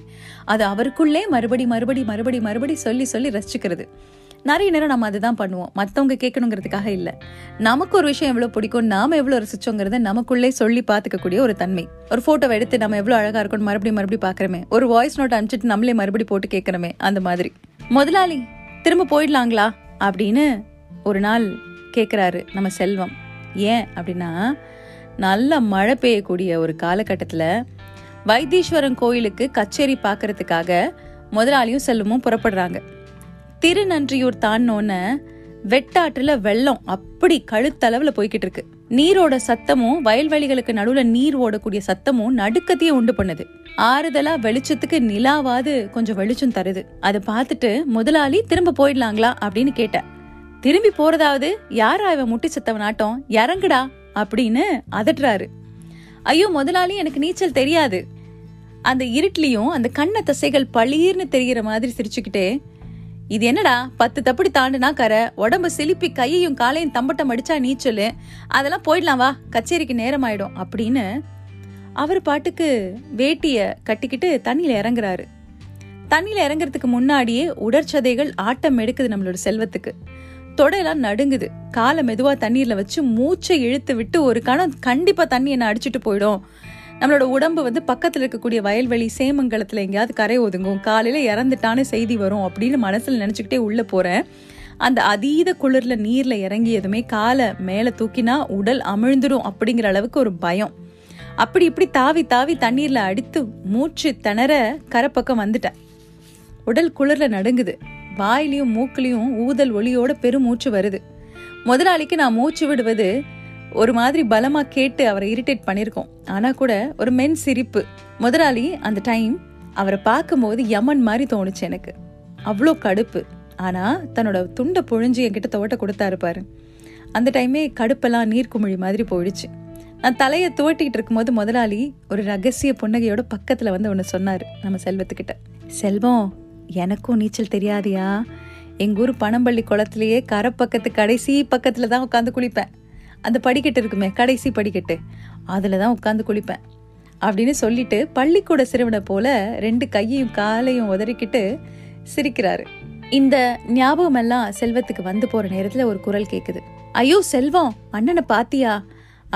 அது அவருக்குள்ளே மறுபடி மறுபடி மறுபடி மறுபடி சொல்லி சொல்லி ரசிச்சுக்கிறது. நிறைய நேரம் நம்ம அதுதான் பண்ணுவோம், மற்றவங்க கேட்கணுங்கிறதுக்காக இல்லை. நமக்கு ஒரு விஷயம் எவ்வளோ பிடிக்கும், நாம எவ்வளோ ரசிச்சோங்கிறத நமக்குள்ளே சொல்லி பார்த்துக்கக்கூடிய ஒரு தன்மை. ஒரு ஃபோட்டோவை எடுத்து நம்ம எவ்வளோ அழகாக இருக்கணும் மறுபடியும் மறுபடியும் பார்க்குறமே, ஒரு வாய்ஸ் நோட் அனுப்பிச்சிட்டு நம்மளே மறுபடி போட்டு கேட்குறமே அந்த மாதிரி. முதலாளி திரும்ப போயிடலாங்களா அப்படின்னு ஒரு நாள் கேட்குறாரு நம்ம செல்வம். ஏன் அப்படின்னா நல்ல மழை பெய்யக்கூடிய ஒரு காலகட்டத்தில் வைத்தீஸ்வரன் கோயிலுக்கு கச்சேரி பார்க்கறதுக்காக முதலாளியும் செல்வமும் புறப்படுறாங்க. திருநன்றியூர் தாண்டோன்ன வெட்டாற்றுல வெள்ளம் அப்படி கழுத்தளவுல போய்கிட்டு இருக்கு. நீரோட சத்தமும் வயல்வெளிகளுக்கு நடுவுல நீர் ஓடக்கூடிய சத்தமும் நடுக்கத்தையே உண்டு பண்ணுது. ஆறுதலா வெளிச்சத்துக்கு நிலாவாது கொஞ்சம் வெளிச்சம் தருது. அதை பார்த்துட்டு முதலாளி திரும்ப போயிடலாங்களா அப்படின்னு கேட்டேன். திரும்பி போறதாவது யாரா இவன் முட்டி சத்தவனாட்டம் இறங்குடா அப்படின்னு அதட்டுறாரு. ஐயோ முதலாளி எனக்கு நீச்சல் தெரியாது. அந்த இருட்டிலையும் அந்த கண்ண தசைகள் பளீர்னு தெரிகிற மாதிரி சிரிச்சுக்கிட்டே, இது என்னடா 10 தப்படி தாண்டுனா கரை, உடம்பு சிலிப்பி கையையும் காலையும் தம்பட்டம் அடிச்சா நீச்சல், அதெல்லாம் போயிடலாம் வா கச்சேரிக்கு நேரம் ஆயிடும் அப்படின்னு அவர் பாட்டுக்கு வேட்டிய கட்டிக்கிட்டு தண்ணியில இறங்குறாரு. தண்ணியில இறங்குறதுக்கு முன்னாடியே உடற்சதைகள் ஆட்டம் எடுக்குது நம்மளோட செல்வத்துக்கு. தொடையெல்லாம் நடுங்குது. காலை மெதுவா தண்ணீர்ல வச்சு மூச்சை இழுத்து விட்டு ஒரு கணம் கண்டிப்பா தண்ணி என்ன அடிச்சுட்டு போயிடும், நம்மளோட உடம்பு வந்து பக்கத்துல இருக்கக்கூடிய வயல்வெளி சேமங்கலத்துல எங்கேயாவது கரை ஒதுங்கும், காலையில இறந்துட்டான செய்தி வரும் அப்படின்னு மனசுல நினைச்சுக்கிட்டே உள்ள போறேன். அந்த அதீத குளிர்ல நீர்ல இறங்கியதுமே காலை மேல தூக்கினா உடல் அமிழ்ந்துடும் அப்படிங்கிற அளவுக்கு ஒரு பயம். அப்படி இப்படி தாவி தாவி தண்ணீர்ல அடித்து மூச்சு திணற கரை பக்கம் வந்துட்டேன். உடல் குளிர்ல நடுங்குது. வாயிலையும் மூக்கிலையும் ஊதல் ஒளியோட பெருமூச்சு வருது. முதலாளிக்கு நான் மூச்சு விடுவது ஒரு மாதிரி பலமா கேட்டு அவரை இரிட்டேட் பண்ணியிருக்கோம். ஆனா கூட ஒரு மென் சிரிப்பு. முதலாளி அந்த டைம் அவரை பார்க்கும்போது யமன் மாதிரி தோணுச்சு எனக்கு. அவ்வளோ கடுப்பு. ஆனா தன்னோட துண்டை பொழிஞ்சு என்கிட்ட தோட்ட கொடுத்தா இருப்பாரு. அந்த டைமே கடுப்பெல்லாம் நீர்க்குமிழி மாதிரி போயிடுச்சு. நான் தலையை தோட்டிக்கிட்டு இருக்கும்போது முதலாளி ஒரு ரகசிய புன்னகையோட பக்கத்துல வந்து ஒன்று சொன்னாரு நம்ம செல்வத்துக்கிட்ட. செல்வம் எனக்கும் நீச்சல் தெரியாதியா, எங்கள் ஊர் பனம்பள்ளி குளத்துலேயே கரை பக்கத்து கடைசி பக்கத்தில் தான் உட்காந்து குளிப்பேன், அந்த படிக்கட்டு இருக்குமே கடைசி படிக்கட்டு அதில் தான் உட்காந்து குளிப்பேன் அப்படின்னு சொல்லிட்டு பள்ளிக்கூட சிறுவனை போல 2 கையையும் காலையும் உதறிக்கிட்டு சிரிக்கிறாரு. இந்த ஞாபகம் எல்லாம் செல்வத்துக்கு வந்து போகிற நேரத்தில் ஒரு குரல் கேட்குது. ஐயோ செல்வம் அண்ணனை பாத்தியா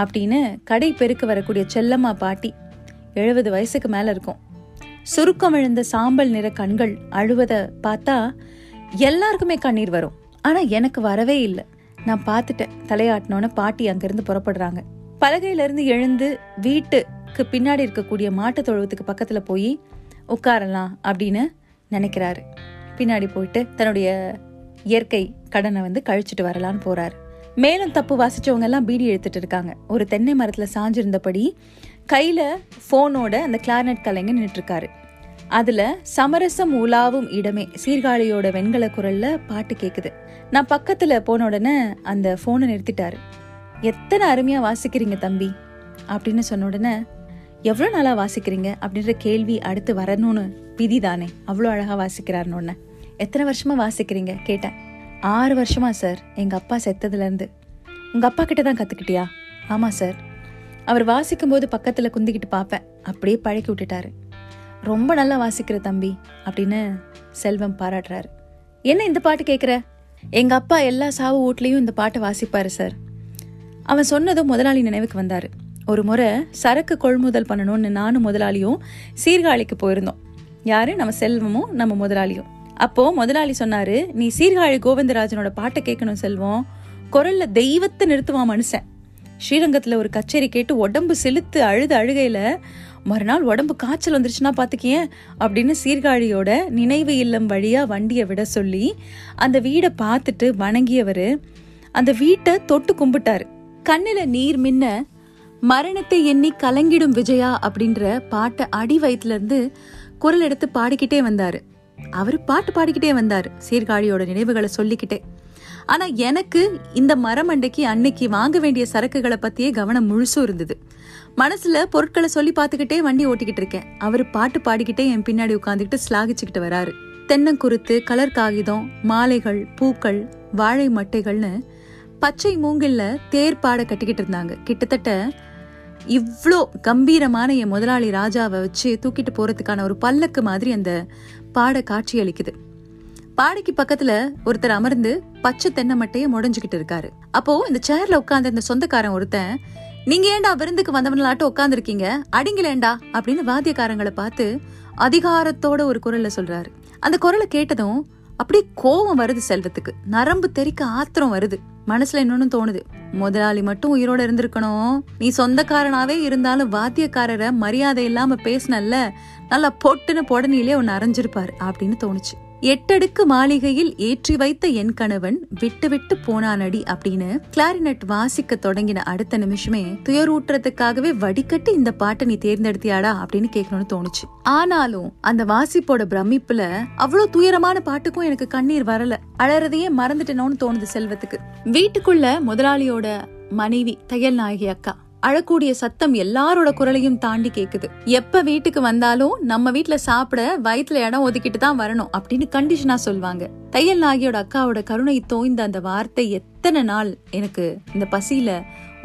அப்படின்னு கடை பெருக்கு வரக்கூடிய செல்லம்மா பாட்டி. 70 வயசுக்கு மேலே இருக்கும். சுருக்கம் விழுந்த சாம்பல் நிற கண்கள். அழுவத பார்த்தா எல்லாருக்குமே கண்ணீர் வரும், ஆனா எனக்கு வரவே இல்லை. நான் பார்த்துட்டேன் தலையாட்டினோன்னு பாட்டி அங்கிருந்து புறப்படுறாங்க. பலகையிலிருந்து எழுந்து வீட்டுக்கு பின்னாடி இருக்கக்கூடிய மாட்டு தொழுவத்துக்கு பக்கத்துல போய் உட்காரலாம் அப்படின்னு நினைக்கிறாரு. பின்னாடி போயிட்டு தன்னுடைய இயற்கை கடனை வந்து கழிச்சுட்டு வரலான்னு போறாரு. மேலும் தப்பு வாசிச்சவங்க எல்லாம் பீடி எடுத்துட்டு இருக்காங்க. ஒரு தென்னை மரத்துல சாஞ்சிருந்தபடி கையில போனோட அந்த கிளாரினட் கலைஞர் நின்று இருக்காரு. அதுல சமரசம் உலாவும் இடமே சீர்காழியோட வெண்கல குரல்ல பாட்டு கேக்குது. நான் பக்கத்துல போன உடனே அந்த போனை நிறுத்திட்டாரு. எத்தனை அருமையா வாசிக்கிறீங்க தம்பி அப்படின்னு சொன்ன உடனே எவ்வளோ நாளாக வாசிக்கிறீங்க அப்படின்ற கேள்வி அடுத்து வரணும்னு விதிதானே. அவ்வளோ அழகாக வாசிக்கிறாருன்னு ஒன்று. எத்தனை வருஷமாக வாசிக்கிறீங்க கேட்டேன். 6 வருஷமா சார், எங்கள் அப்பா செத்ததுலேருந்து. உங்கள் அப்பா கிட்ட தான் கற்றுக்கிட்டியா? ஆமாம் சார். அவர் வாசிக்கும்போது பக்கத்தில் குந்திக்கிட்டு பார்ப்பேன், அப்படியே பழக்கி விட்டுட்டாரு. ரொம்ப நல்லா வாசிக்கிற தம்பி அப்படின்னு செல்வம் பாராட்டுறாரு. என்ன இந்த பாட்டு கேட்குற? எங்கள் அப்பா எல்லா சாவு வீட்லேயும் இந்த பாட்டை வாசிப்பார் சார். அவன் சொன்னதும் முதலாளி நினைவுக்கு வந்தார். ஒரு முறை சரக்கு கொள்முதல் பண்ணணும்னு நானும் முதலாளியும் சீர்காழிக்கு போயிருந்தோம். யாரு? நம்ம செல்வமும் நம்ம முதலாளியும். அப்போது முதலாளி சொன்னார், நீ சீர்காழி கோவிந்தராஜனோட பாட்டை கேட்கணும் செல்வம், குரலில் தெய்வத்தை நிறுத்துவான் மனுஷன். ஸ்ரீரங்கத்தில் ஒரு கச்சேரி கேட்டு உடம்பு செலுத்து அழுகையில் மறுநாள் உடம்பு காய்ச்சல் வந்துருச்சுன்னா பார்த்துக்கியேன் அப்படின்னு சீர்காழியோட நினைவு இல்லம் வழியாக வண்டியை விட சொல்லி அந்த வீடை பார்த்துட்டு வணங்கியவர் அந்த வீட்டை தொட்டு கும்பிட்டாரு. கண்ணில் நீர் மின்ன மரணத்தை எண்ணி கலங்கிடும் விஜயா அப்படின்ற பாட்டை அடி வயிற்றுலேருந்து குரல் எடுத்து பாடிக்கிட்டே வந்தார். அவர் பாட்டு பாடிக்கிட்டே வந்தார் சீர்காழியோட நினைவுகளை சொல்லிக்கிட்டே. ஆனால் எனக்கு இந்த மரமண்டைக்கு அன்னைக்கு வாங்க வேண்டிய சரக்குகளை பற்றியே கவனம் முழுசும் இருந்தது. மனசில் பொருட்களை சொல்லி பார்த்துக்கிட்டே வண்டி ஓட்டிக்கிட்டு இருக்கேன். அவர் பாட்டு பாடிக்கிட்டே என் பின்னாடி உட்காந்துக்கிட்டு ஸ்லாகிச்சுக்கிட்டு வராரு. தென்னங்குருத்து, கலர் காகிதம், மாலைகள், பூக்கள், வாழை மட்டைகள்னு பச்சை மூங்கில்ல தேர் பாட கட்டிக்கிட்டு இருந்தாங்க. கிட்டத்தட்ட இவ்வளோ கம்பீரமான என் முதலாளி ராஜாவை வச்சு தூக்கிட்டு போகிறதுக்கான ஒரு பல்லக்கு மாதிரி அந்த பாட காட்சி அளிக்குது. பாடைக்கு பக்கத்துல ஒருத்தர் அமர்ந்து பச்சை தென்னை மட்டையை முடஞ்சுக்கிட்டு இருக்காரு. அப்போ இந்த சேர்ல உட்காந்து இந்த சொந்தக்காரன் ஒருத்தன், நீங்க ஏண்டா விருந்துக்கு வந்தவனாட்டம் உட்காந்துருக்கீங்க, அடிங்கலேண்டா அப்படின்னு வாத்தியக்காரங்களை பார்த்து அதிகாரத்தோட ஒரு குரல்ல சொல்றாரு. அந்த குரலை கேட்டதும் அப்படியே கோபம் வருது செல்வத்துக்கு. நரம்பு தெரிக்க ஆத்திரம் வருது. மனசுல இன்னொன்னு தோணுது, முதலாளி மட்டும் உயிரோட இருந்திருக்கணும், நீ சொந்தக்காரனாவே இருந்தாலும் வாத்தியக்காரரை மரியாதை இல்லாம பேசினல்ல, நல்லா பொட்டுன்னு பொடனிலே உன்னை அரைஞ்சிருப்பாரு அப்படின்னு தோணுச்சு. 8 அடுக்கு மாளிகையில் ஏற்றி வைத்த என் கணவன் விட்டு விட்டு போனானடி அப்படின்னு கிளாரினட் வாசிக்க தொடங்கின அடுத்த நிமிஷமே துயரூட்டுறதுக்காகவே வடிகட்டி இந்த பாட்டை நீ தேர்ந்தெடுத்தியாடா அப்படின்னு கேட்கணும்னு தோணுச்சு. ஆனாலும் அந்த வாசிப்போட பிரமிப்புல அவ்வளோ துயரமான பாட்டுக்கும் எனக்கு கண்ணீர் வரல. அழறதையே மறந்துட்டேனோன்னு தோணுது செல்வத்துக்கு. வீட்டுக்குள்ள முதலாளியோட மனைவி தையல் நாயகி அக்கா அழக்கூடிய சத்தம் எல்லாரோட குரலையும் தாண்டி கேக்குது. எப்ப வீட்டுக்கு வந்தாலும் நம்ம வீட்டுல சாப்பிட வயிற்றுல இடம் ஒதுக்கிட்டு தான் வரணும் அப்படின்னு கண்டிஷனா சொல்வாங்க. தையல் நாகியோட அக்காவோட கருணை தோய்ந்த அந்த வார்த்தை எத்தனை நாள் எனக்கு இந்த பசியில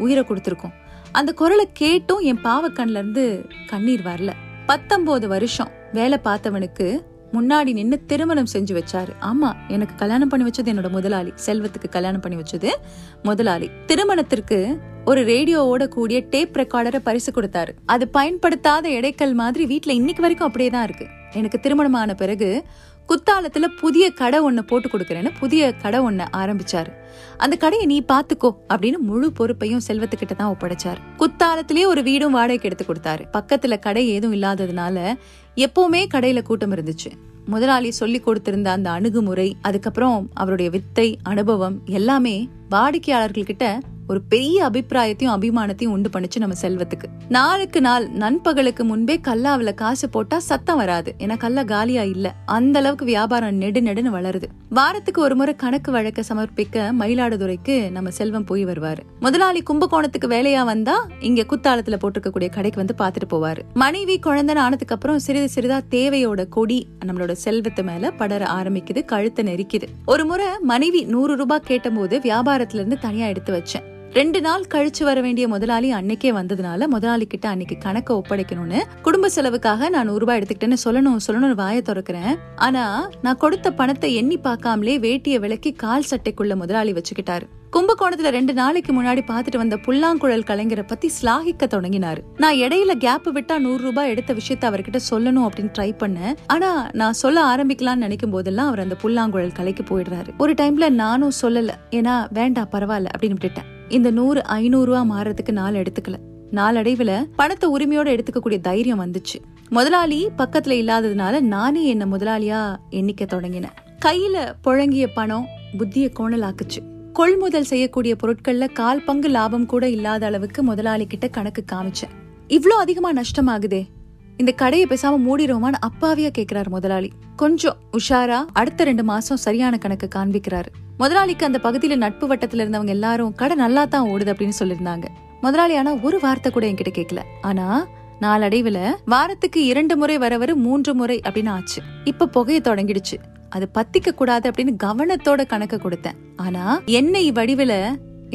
உயிரை கொடுத்துருக்கோம். அந்த குரலை கேட்டும் என் பாவக்கண்ல இருந்து கண்ணீர் வரல. 19 வருஷம் வேலை பார்த்தவனுக்கு முன்னாடி நின்று திருமணம் செஞ்சு வச்சாரு. ஆமா, எனக்கு கல்யாணம் பண்ணி வச்சது என்னோட முதலாளி. செல்வத்துக்கு கல்யாணம் பண்ணி வச்சது முதலாளி. திருமணத்திற்கு ஒரு ரேடியோவோட கூடிய டேப் ரெக்கார்டரை பரிசு கொடுத்தாரு. அது பயன்படுத்தாத இடைக்கல் மாதிரி வீட்டில் இன்னைக்கு வரைக்கும் அப்படியே தான் இருக்கு. எனக்கு திருமணமான பிறகு குத்தாலத்துல புதிய கடை ஒன்று போட்டு கொடுக்குறேன்னு புதிய கடை ஒன்று ஆரம்பிச்சாரு. அந்த கடையை நீ பாத்துக்கோ அப்படின்னு முழு பொறுப்பையும் செல்வத்துக்கிட்ட தான் ஒப்படைச்சாரு. குத்தாலத்திலேயே ஒரு வீடும் வாடகைக்கு எடுத்து கொடுத்தாரு. பக்கத்துல கடை ஏதும் இல்லாததுனால எப்பவுமே கடையில கூட்டம் இருந்துச்சு. முதலாளி சொல்லி கொடுத்திருந்த அந்த அணுகுமுறை, அதுக்கப்புறம் அவருடைய வித்தை அனுபவம் எல்லாமே வாடிக்கையாளர்கள்கிட்ட ஒரு பெரிய அபிப்பிராயத்தையும் அபிமானத்தையும் உண்டு பண்ணிச்சு நம்ம செல்வத்துக்கு. நாளுக்கு நாள் நண்பகலுக்கு முன்பே கல்லாவில காசு போட்டா சத்தம் வராது, ஏன்னா கல்ல காலியா இல்ல. அந்த அளவுக்கு வியாபாரம் நெடுன்னு வளருது. வாரத்துக்கு ஒரு முறை கணக்கு வழக்க சமர்ப்பிக்க மயிலாடுதுறைக்கு நம்ம செல்வம் போய் வருவாரு. முதலாளி கும்பகோணத்துக்கு வேலையா வந்தா இங்க குத்தாலத்துல போட்டிருக்க கூடிய கடைக்கு வந்து பாத்துட்டு போவாரு. மனைவி குழந்தைன்னு ஆனதுக்கு அப்புறம் சிறிது சிறிதா தேவையோட கொடி நம்மளோட செல்வத்து மேல படர ஆரம்பிக்குது, கழுத்தை நெரிக்குது. ஒரு முறை மனைவி 100 ரூபாய் கேட்ட போது வியாபாரத்துல இருந்து தனியா எடுத்து வச்சேன். 2 நாள் கழிச்சு வர வேண்டிய முதலாளி அன்னைக்கே வந்ததுனால முதலாளி கிட்ட அன்னைக்கு கணக்க ஒப்படைக்கணும்னு, குடும்ப செலவுக்காக நான் 100 ரூபாய் எடுத்துக்கிட்டேன்னு சொல்லணும்னு வாயை திறக்கிறேன். ஆனா நான் கொடுத்த பணத்தை எண்ணி பார்க்காமலே வேட்டியை விலக்கி கால் சட்டைக்குள்ள முதலாளி வச்சுக்கிட்டாரு. கும்பகோணத்துல 2 நாளைக்கு முன்னாடி பாத்துட்டு வந்த புல்லாங்குழல் கலைஞரை பத்தி ஸ்லாகிக்க தொடங்கினாரு. நான் இடையில கேப் விட்டா 100 ரூபாய் எடுத்த விஷயத்த அவர்கிட்ட சொல்லணும் அப்படின்னு ட்ரை பண்ணேன். ஆனா நான் சொல்ல ஆரம்பிக்கலாம்னு நினைக்கும் போதெல்லாம் அவர் அந்த புல்லாங்குழல் கலைக்கு போயிடுறாரு. ஒரு டைம்ல நானும் சொல்லல, ஏன்னா வேண்டாம் பரவாயில்ல அப்படின்னு விட்டுட்டேன். இந்த 100 500 ரூபா மாறதுக்கு 4 எடுத்துக்கல. நாளடைவுல பணத்தை உரிமையோட எடுத்துக்க கூடிய தைரியம் வந்துச்சு. முதலாளி பக்கத்துல இல்லாததுனால நானே என்ன முதலாளியா எண்ணிக்க தொடங்கினேன். கையில புழங்கிய பணம் புத்திய கோணலாக்குச்சு. கொள்முதல் செய்யக்கூடிய பொருட்கள்ல 1/4 பங்கு லாபம் கூட இல்லாத அளவுக்கு முதலாளி கிட்ட கணக்கு காமிச்சேன். இவ்வளோ அதிகமா நஷ்டமாகுதே, இந்த கடையை பேசாம மூடிடுவோமான்னு அப்பாவியா கேட்கிறாரு முதலாளி. கொஞ்சம் உஷாரா அடுத்த 2 மாசம் சரியான கணக்கு காண்பிக்கிறாரு. முதலாளிக்கு அந்த பகுதியில நட்பு வட்டத்துல இருந்தவங்க எல்லாரும் கடை நல்லா தான் ஓடுது அப்படின்னு சொல்லியிருந்தாங்க. முதலாளி ஆனா ஒரு வார்த்தை கூட என்கிட்ட கேட்கல. ஆனா நாளடைவுல வாரத்துக்கு 2 முறை வரவரு 3 முறை அப்படின்னு ஆச்சு. இப்ப புகைய தொடங்கிடுச்சு. அது பத்திக்க கூடாது அப்படின்னு கவனத்தோட கணக்க கொடுத்தேன். ஆனா எண்ணெய் வடிவில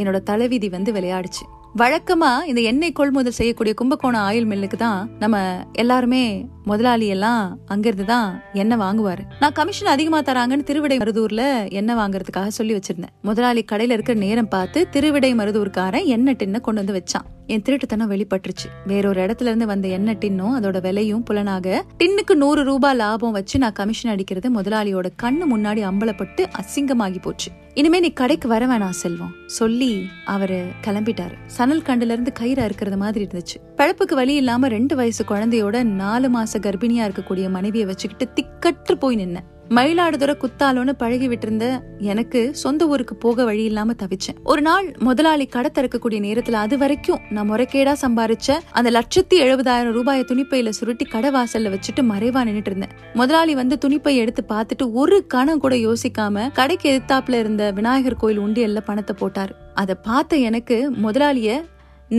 என்னோட தலைவிதி வந்து விளையாடுச்சு. வழக்கமா இந்த எண்ணெய் கொள்முதல் செய்யக்கூடிய கும்பகோணம் ஆயில் மில்லுக்கு தான் நம்ம எல்லாருமே முதலாளி எல்லாம் அங்கிருந்துதான் எண்ணெய் வாங்குவாரு. நான் கமிஷன் அதிகமா தராங்கன்னு திருவிடை மருதூர்ல எண்ணெய் வாங்குறதுக்காக சொல்லி வச்சிருந்தேன். முதலாளி கடையில இருக்கிற நேரம் பார்த்து திருவிடை மருதூர்காரன் எண்ணெய் டின்ன கொண்டு வந்து வச்சான். என் திருட்டுத்தனம் வெளிப்பட்டுருச்சு. வேறொரு இடத்துல இருந்து வந்த எண்ணெய் டின்னும் அதோட விலையும் புலனாக டின்னுக்கு 100 ரூபாய் லாபம் வச்சு நான் கமிஷன் அடிக்கிறது முதலாளியோட கண்ணு முன்னாடி அம்பலப்பட்டு அசிங்கமாகி போச்சு. இனிமே நீ கடைக்கு வர வேணாம் செல்வம் சொல்லி அவரு கிளம்பிட்டாரு. சணல் கண்டுல இருந்து கயிறா இருக்கிறது மாதிரி இருந்துச்சு. பழப்புக்கு வழி இல்லாம 2 வயசு குழந்தையோட 4 மாச கர்ப்பிணியா இருக்கக்கூடிய மனைவியை வச்சுக்கிட்டு திக்கற்று போய் நின்ன. மயிலாடுதுறை குத்தாலோன்னு பழகி விட்டு இருந்த எனக்கு சொந்த ஊருக்கு போக வழி இல்லாம தவிச்சேன். ஒரு நாள் முதலாளி கடை திறக்கக்கூடிய நேரத்துல அது வரைக்கும் நான் முறைகேடா சம்பாரிச்ச அந்த 1,70,000 ரூபாயை துணிப்பையில சுருட்டி கடை வாசல்ல வச்சுட்டு மறைவா நின்னுட்டு இருந்தேன். முதலாளி வந்து துணிப்பை எடுத்து பார்த்துட்டு ஒரு கணம் கூட யோசிக்காம கடைக்கு எதிர்த்தாப்புல இருந்த விநாயகர் கோயில் உண்டியல்ல பணத்தை போட்டாரு. அதை பார்த்த எனக்கு முதலாளிய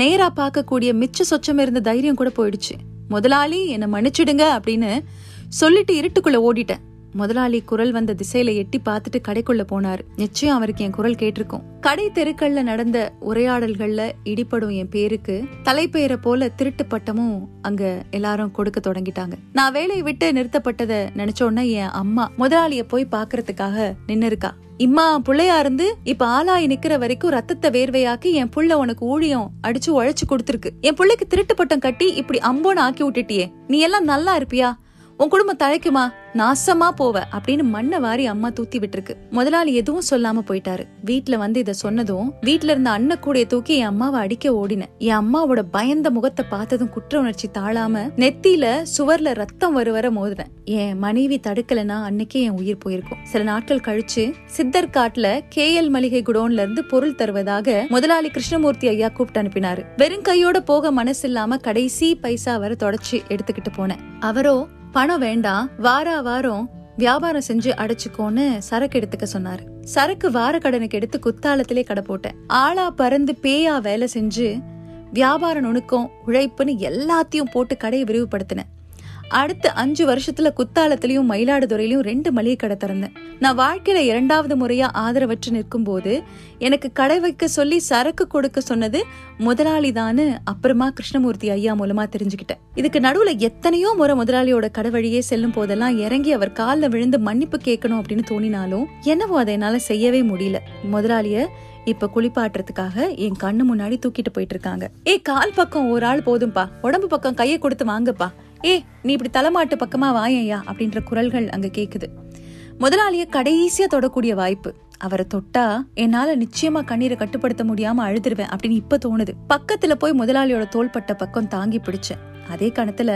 நேரா பார்க்கக்கூடிய மிச்ச சொச்சம் இருந்த தைரியம் கூட போயிடுச்சு. முதலாளி என்னை மன்னிச்சிடுங்க அப்படின்னு சொல்லிட்டு இருட்டுக்குள்ள ஓடிட்டேன். முதலாளி குரல் வந்த திசையில எட்டி பார்த்துட்டு கடைக்குள்ள போனாரு. நிச்சயம் அவருக்கு என் குரல் கேட்டிருக்கும். கடை தெருக்கள்ல நடந்த உரையாடல்கள்ல இடிபடும் என் பேருக்கு தலைப்பெயரை போல திருட்டு பட்டமும் அங்க எல்லாரும் கொடுக்க தொடங்கிட்டாங்க. நான் வேலையை விட்டு நிறுத்தப்பட்டத நினைச்சோன்னா என் அம்மா முதலாளிய போய் பாக்குறதுக்காக நின்னு இருக்கா. இம்மா புள்ளையா இருந்து இப்ப ஆளாயி நிக்கிற வரைக்கும் ரத்தத்தை வேர்வையாக்கி என் புள்ள உனக்கு ஊழியம் அடிச்சு உழைச்சு கொடுத்துருக்கு. என் பிள்ளைக்கு திருட்டு பட்டம் கட்டி இப்படி அம்போன்னு ஆக்கி விட்டுட்டியே, நீ எல்லாம் நல்லா இருப்பியா, உன் குடும்பம் தழைக்குமா, நாசமா போவ அப்படின்னு மண்ணை வாரி அம்மா தூத்தி விட்டுருக்கு. முதலாளி எதுவும் சொல்லாம போயிட்டாரு. வீட்டுல வந்து இத சொன்னதும் வீட்டுல இருந்த அண்ணன் கூடைய தூக்கி என் அம்மாவை அடிக்க ஓடினேன். என் அம்மாவோட பயந்த முகத்தை பார்த்ததும் குற்ற உணர்ச்சி தாழாம நெத்தியில சுவர்ல ரத்தம் வர மோதுறேன். என் மனைவி தடுக்கலனா அன்னைக்கே என் உயிர் போயிருக்கும். சில நாட்கள் கழிச்சு சித்தர் காட்டுல KL மளிகை குடோன்ல இருந்து பொருள் தருவதாக முதலாளி கிருஷ்ணமூர்த்தி ஐயா கூப்பிட்டு அனுப்பினாரு. வெறும் கையோட போக மனசு இல்லாம கடைசி பைசா வர தொடச்சு எடுத்துக்கிட்டு போனேன். அவரோ பணம் வேண்டாம், வாரா வாரம் வியாபாரம் செஞ்சு அடைச்சுக்கோன்னு சரக்கு எடுத்துக்க சொன்னாரு. சரக்கு வார கடனுக்கு எடுத்து குத்தாலத்திலே கடை போட்டேன். ஆளா பறந்து பேயா வேலை செஞ்சு வியாபார நுணுக்கம் உழைப்புன்னு எல்லாத்தையும் போட்டு கடையை விரிவுபடுத்தினேன். அடுத்து 5 வருஷத்துல குத்தாலத்திலயும் மயிலாடுதுறையிலயும் 2 மளிகை கடை திறந்தேன். நான் வாழ்க்கையில 2வது முறையா ஆதரவற்று நிற்கும் போது எனக்கு கடை வைக்க சொல்லி சரக்கு கொடுக்க சொன்னது முதலாளிதான்னு அப்புறமா கிருஷ்ணமூர்த்தி ஐயா மூலமா தெரிஞ்சுக்கிட்டேன். இதுக்கு நடுவுல எத்தனையோ முறை முதலாளியோட கடை வழியே செல்லும் போதெல்லாம் இறங்கி அவர் காலில் விழுந்து மன்னிப்பு கேட்கணும் அப்படின்னு தோணினாலும் என்னவோ அதை என்னால செய்யவே முடியல. முதலாளிய இப்ப குளிப்பாட்டுறதுக்காக என் கண்ணு முன்னாடி தூக்கிட்டு போயிட்டு இருக்காங்க. ஏ கால் பக்கம் ஒரு ஆள் போதும்பா, உடம்பு பக்கம் கையை கொடுத்து வாங்கப்பா, ஏ நீ இப்படி தலைமாட்டு பக்கமா வாயையா அப்படின்ற குரல்கள் அங்க கேக்குது. முதலாளிய கடைசியா தொடக்கூடிய வாய்ப்பு. அவரை தொட்டா என்னால நிச்சயமா கண்ணீரை கட்டுப்படுத்த முடியாம அழுதுருவேன் அப்படின்னு இப்ப தோணுது. பக்கத்துல போய் முதலாளியோட தோள்பட்ட பக்கம் தாங்கி பிடிச்சேன். அதே கணத்துல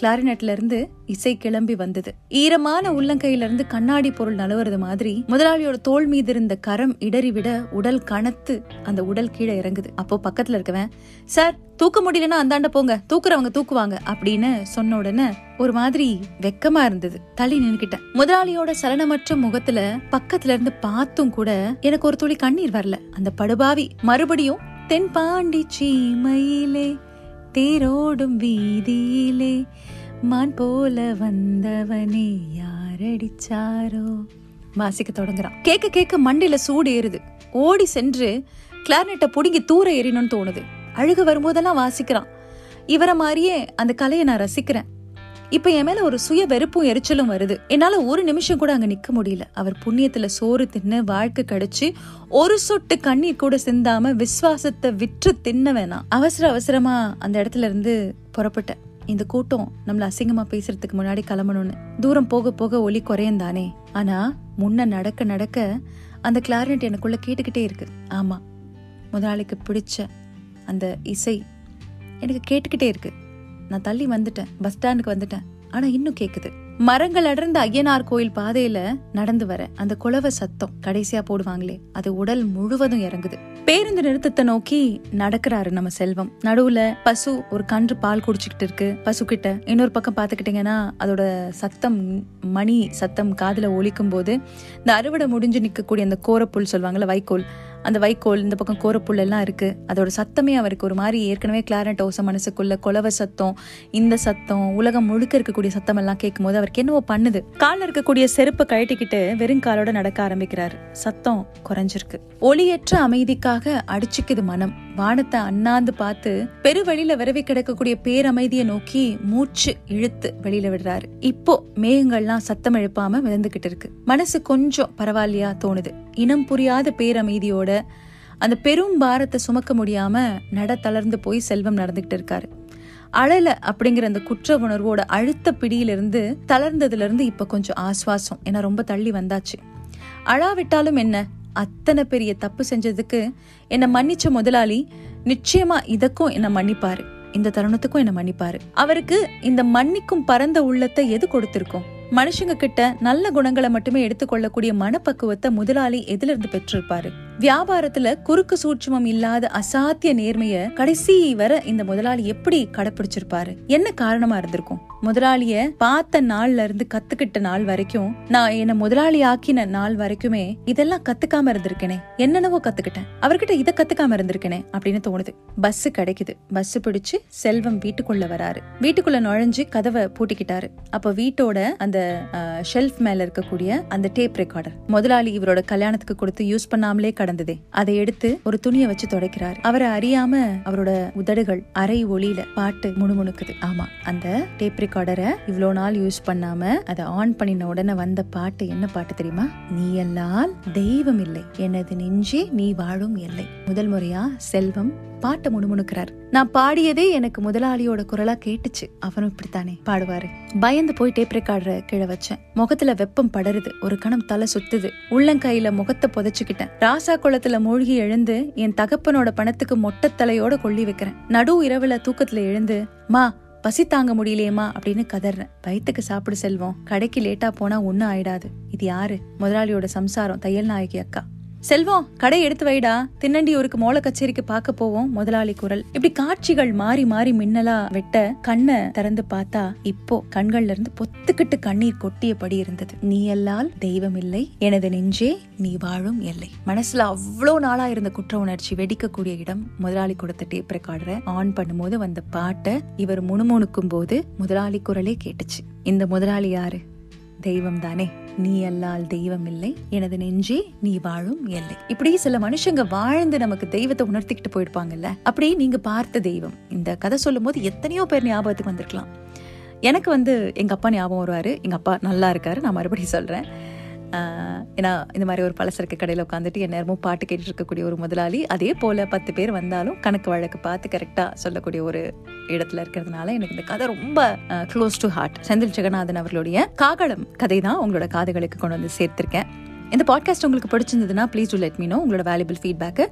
கிளாரினட்ல இருந்து இசை கிளம்பி வந்தது. ஈரமான உள்ளங்கையில இருந்து கண்ணாடி பொருள் நழுவுறது மாதிரி முதலாளியோட தோல் மீது இருந்த கரம் இடறிவிட உடல் கனத்து அந்த உடல் கீழே இறங்குது. அப்போ பக்கத்துல இருக்கவன், சார் தூக்க முடியலன்னா அந்தாண்ட போங்க, தூக்குறவங்க தூக்குவாங்க அப்படின்னு சொன்ன உடனே ஒரு மாதிரி வெக்கமா இருந்தது. தள்ளி நின்னுக்கிட்டேன். முதலாளியோட சலனமற்ற முகத்துல பக்கத்துல இருந்து பார்த்தும் கூட எனக்கு ஒரு துளி கண்ணீர் வரல. அந்த படுபாவி மறுபடியும் தென் பாண்டி சீமையிலே தேரோடும் வீதியிலே மான் போல வந்தவனே யாரடிச்சாரோ வாசிக்க தொடங்குறான். கேட்க கேட்க மண்டையில சூடு ஏறுது. ஓடி சென்று கிளாரினட்டை புடுங்கி தூர ஏறினோன்னு தோணுது. அழுக வரும்போதெல்லாம் வாசிக்கிறான். இவரை மாதிரியே அந்த கலையை நான் ரசிக்கிறேன். இப்ப என் மேல ஒரு சுய வெறுப்பும் எரிச்சலும் வருது. என்னால ஒரு நிமிஷம் கூட அங்க நிக்க முடியல. அவர் புண்ணியத்துல சோறு தின்னு வாழ்க்கை கடிச்சு ஒரு சொட்டு கண்ணீர் கூட சிந்தாம விசுவாசத்தை விற்று தின்ன வேணாம். அவசரமா அந்த இடத்துல இருந்து புறப்பட்டேன். இந்த கூட்டம் நம்மள அசிங்கமா பேசுறதுக்கு முன்னாடி கிளம்பணும்னு. தூரம் போக போக ஒலி குறையும் தானே. ஆனா முன்ன நடக்க நடக்க அந்த கிளாரினட் எனக்குள்ள கேட்டுக்கிட்டே இருக்கு. ஆமா, முதலாளிக்கு பிடிச்ச அந்த இசை எனக்கு கேட்டுக்கிட்டே இருக்கு. நான் தள்ளி வந்துட்டேன், பஸ் ஸ்டாண்டுக்கு வந்துட்டேன். ஆனா இன்னும் கேக்குது. மரங்கள் அடர்ந்த அய்யனார் கோயில் பாதையில நடந்து வர அந்த குலவை சத்தம் கடைசியா போடுவாங்களே அது உடல் முழுவதும் இறங்குது. பேருந்து நிறுத்தத்தை நோக்கி நடக்கிறாரு நம்ம செல்வம். நடுவுல பசு ஒரு கன்று பால் குடிச்சுக்கிட்டு இருக்கு. பசு கிட்ட இன்னொரு பக்கம் பாத்துக்கிட்டீங்கன்னா அதோட சத்தம் மணி சத்தம் காதுல ஒலிக்கும் போது இந்த அறுவடை முடிஞ்சு நிக்கக்கூடிய அந்த கோரப்புல் சொல்லுவாங்கல்ல வைக்கோல், அந்த வைக்கோல், இந்த பக்கம் கோரப்புள்ளெல்லாம் இருக்குது. அதோட சத்தமே அவருக்கு ஒரு மாதிரி ஏற்கனவே கிளாரண்ட் ஓசம் மனசுக்குள்ளே குலவை சத்தம், இந்த சத்தம், உலகம் முழுக்க இருக்கக்கூடிய சத்தம் எல்லாம் கேட்கும் போது அவருக்கு என்னவோ பண்ணுது. காலில் இருக்கக்கூடிய செருப்பு கழட்டிக்கிட்டு வெறுங்காலோட நடக்க ஆரம்பிக்கிறார். சத்தம் குறைஞ்சிருக்கு. ஒளியற்ற அமைதிக்காக அடிச்சுக்குது மனம். வானத்தை அண்ணாந்து பார்த்து பெருவெளியில விரவி கிடக்கக்கூடிய பேரமைதியை நோக்கி மூச்சு இழுத்து வெளியில விடுறாரு. இப்போ மேகங்கள்லாம் சத்தம் எழுப்பாம மிதந்துகிட்டு இருக்கு. மனசு கொஞ்சம் பரவாயில்லையா தோணுது. இனம் புரியாத பேரமைதியோட அந்த பெரும் பாரத்தை சுமக்க முடியாம நட தளர்ந்து போய் செல்வம் நடந்துகிட்டு இருக்காரு. அழல அப்படிங்கிற அந்த குற்ற உணர்வோட அழுத்த பிடியிலிருந்து தளர்ந்ததுல இருந்து இப்ப கொஞ்சம் ஆஸ்வாசம். ஏன்னா ரொம்ப தள்ளி வந்தாச்சு. அழாவிட்டாலும் என்ன, அத்தனை பெரிய தப்பு செஞ்சதுக்கு என்னை மன்னிச்ச முதலாளி நிச்சயமா இதற்கும் என்னை மன்னிப்பாரு, இந்த தருணத்துக்கும் என்னை மன்னிப்பாரு. அவருக்கு இந்த மன்னிக்கும் பரந்த உள்ளத்தை எது கொடுத்திருக்கோம்? மனுஷங்க கிட்ட நல்ல குணங்களை மட்டுமே எடுத்துக்கொள்ளக்கூடிய மனப்பக்குவத்தை முதலாளி எதிலிருந்து பெற்றிருப்பாரு? வியாபாரத்துல குறுக்கு சூட்சுமம் இல்லாத அசாத்திய நேர்மைய கடைசி வர இந்த முதலாளி எப்படி கடைபிடிச்சிருப்பாரு? என்ன காரணமா இருந்திருக்கும்? முதலாளிய பார்த்த நாள்ல இருந்து கத்துக்கிட்ட நாள் வரைக்கும், நான் என்ன முதலாளி ஆக்கின நாள் வரைக்குமே இதெல்லாம் கத்துக்காம இருந்திருக்கேனே, என்னென்னவோ கத்துக்கிட்டேன், அவர்கிட்ட இதை கத்துக்காம இருந்திருக்கேனே அப்படின்னு தோணுது. பஸ் கிடைக்குது. பஸ் பிடிச்சு செல்வம் வீட்டுக்குள்ள வராரு. வீட்டுக்குள்ள நுழைஞ்சு கதவை பூட்டிக்கிட்டாரு. அப்ப வீட்டோட அந்த ஷெல்ஃப் மேல இருக்கக்கூடிய அந்த டேப் ரெக்கார்டர், முதலாளி இவரோட கல்யாணத்துக்கு கொடுத்து யூஸ் பண்ணாமலே கடந்ததே, அதை எடுத்து ஒரு துணியை வச்சு துடைக்கிறார். அவரை அறியாம அவரோட உதடுகள் அரை ஒளியில பாட்டு முணுமுணுக்குது. ஆமா, அந்த டேப் ரெக்கார்டரை இவ்வளவு நாள் யூஸ் பண்ணாம அதை ஆன் பண்ணின உடனே வந்த பாட்டு என்ன பாட்டு தெரியுமா? நீ எல்லால் தெய்வம் இல்லை, எனது நெஞ்சே நீ வாழும் எல்லை. முதல் முறையா செல்வம் பாட்டை முணுமுணுக்கிறார். நான் பாடியதே எனக்கு முதலாளியோட குரலா கேட்டுச்சு, அவரும் இப்படித்தானே பாடுவாரு. பயந்து போய் டேப் ரெக்கார்டரை கீழே வச்சேன். முகத்துல வெப்பம் படருது. ஒரு கணம் தலை சுத்துது. உள்ளங்கையில முகத்தை புதைச்சுக்கிட்டேன். ராசா குளத்துல மூழ்கி எழுந்து என் தகப்பனோட பணத்துக்கு மொட்டை தலையோட கொள்ளி வைக்கிறேன். நடு இரவுல தூக்கத்துல எழுந்து மா பசி தாங்க முடியலையேமா அப்படின்னு கதறேன். வயிற்றுக்கு சாப்பிடு செல்வோம், கடைக்கு லேட்டா போனா ஒன்னும் ஆயிடாது. இது யாரு? முதலாளியோட சம்சாரம் தையல் நாயகி அக்கா. செல்வம் கடை எடுத்து வைடா, தின்னண்டியூருக்கு மோள கச்சேரிக்கு பாக்க போவோம், முதலாளி குரல். இப்படி காட்சிகள் மாறி மாறி மின்னலா வெட்ட கண்ணை திறந்து பார்த்தா இப்போ கண்கள்ல இருந்து பொத்துக்கிட்டு கண்ணீர் கொட்டியபடி இருந்தது. நீ எல்லால் தெய்வம் இல்லை, எனது நெஞ்சே நீ வாழும் எல்லை. மனசுல அவ்வளோ நாளா இருந்த குற்ற உணர்ச்சி வெடிக்கக்கூடிய இடம். முதலாளி கொடுத்த டேப் ரெக்கார்டரை ஆன் பண்ணும் போது வந்த பாட்டை இவர் முணுமுணுக்கும் போது முதலாளி குரலே கேட்டுச்சு. இந்த முதலாளி யாரு? தெய்வம் தானே. நீ எல்லால் தெய்வம் இல்லை, எனது நெஞ்சே நீ வாழும் எல்லை. இப்படி சில மனுஷங்க வாழ்ந்து நமக்கு தெய்வத்தை உணர்த்திக்கிட்டு போயிருப்பாங்கல்ல. அப்படி நீங்க பார்த்த தெய்வம் இந்த கதை சொல்லும் போது எத்தனையோ பேர் ஞாபகத்துக்கு வந்திருக்கலாம். எனக்கு எங்க அப்பா ஞாபகம் வருவாரு. எங்க அப்பா நல்லா இருக்காரு, நான் மறுபடியும் சொல்றேன். ஏன்னா இந்த மாதிரி ஒரு பலசரக்கு கடையில் உட்காந்துட்டு என் நேரமும் பாட்டு கேட்டுட்டு இருக்கக்கூடிய ஒரு முதலாளி அதே போல் 10 பேர் வந்தாலும் கணக்கு வழக்கு பார்த்து கரெக்டாக சொல்லக்கூடிய ஒரு இடத்துல இருக்கிறதுனால எனக்கு இந்த கதை ரொம்ப close to heart. Senthil Jeganathan அவர்களுடைய காகளம் கதை தான் உங்களோட காதுகளுக்கு கொண்டு வந்து சேர்த்திருக்கேன். இந்த பாட்காஸ்ட் உங்களுக்கு பிடிச்சிருந்ததுன்னா please do let me know உங்களோட வேல்யூபிள் ஃபீட்பேக்கு.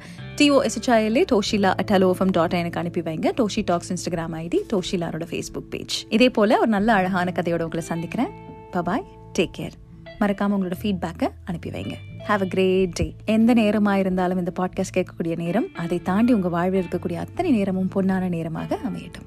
toshila@hellofm.in எனக்கு அனுப்பி வைங்க. டோஷி டாக்ஸ் இன்ஸ்டாகிராம் ஐடி, டோஷிலாரோட ஃபேஸ்புக் பேஜ். இதே போல் ஒரு நல்ல அழகான கதையோட உங்களை சந்திக்கிறேன். Bye, take care. மறக்காம உங்களோட ஃபீட்பேக்கை அனுப்பி வைங்க. Have a great day. எந்த நேரமாக இருந்தாலும் இந்த பாட்காஸ்ட் கேட்கக்கூடிய நேரம், அதை தாண்டி உங்கள் வாழ்வில் இருக்கக்கூடிய அத்தனை நேரமும் பொன்னான நேரமாக அமையட்டும்.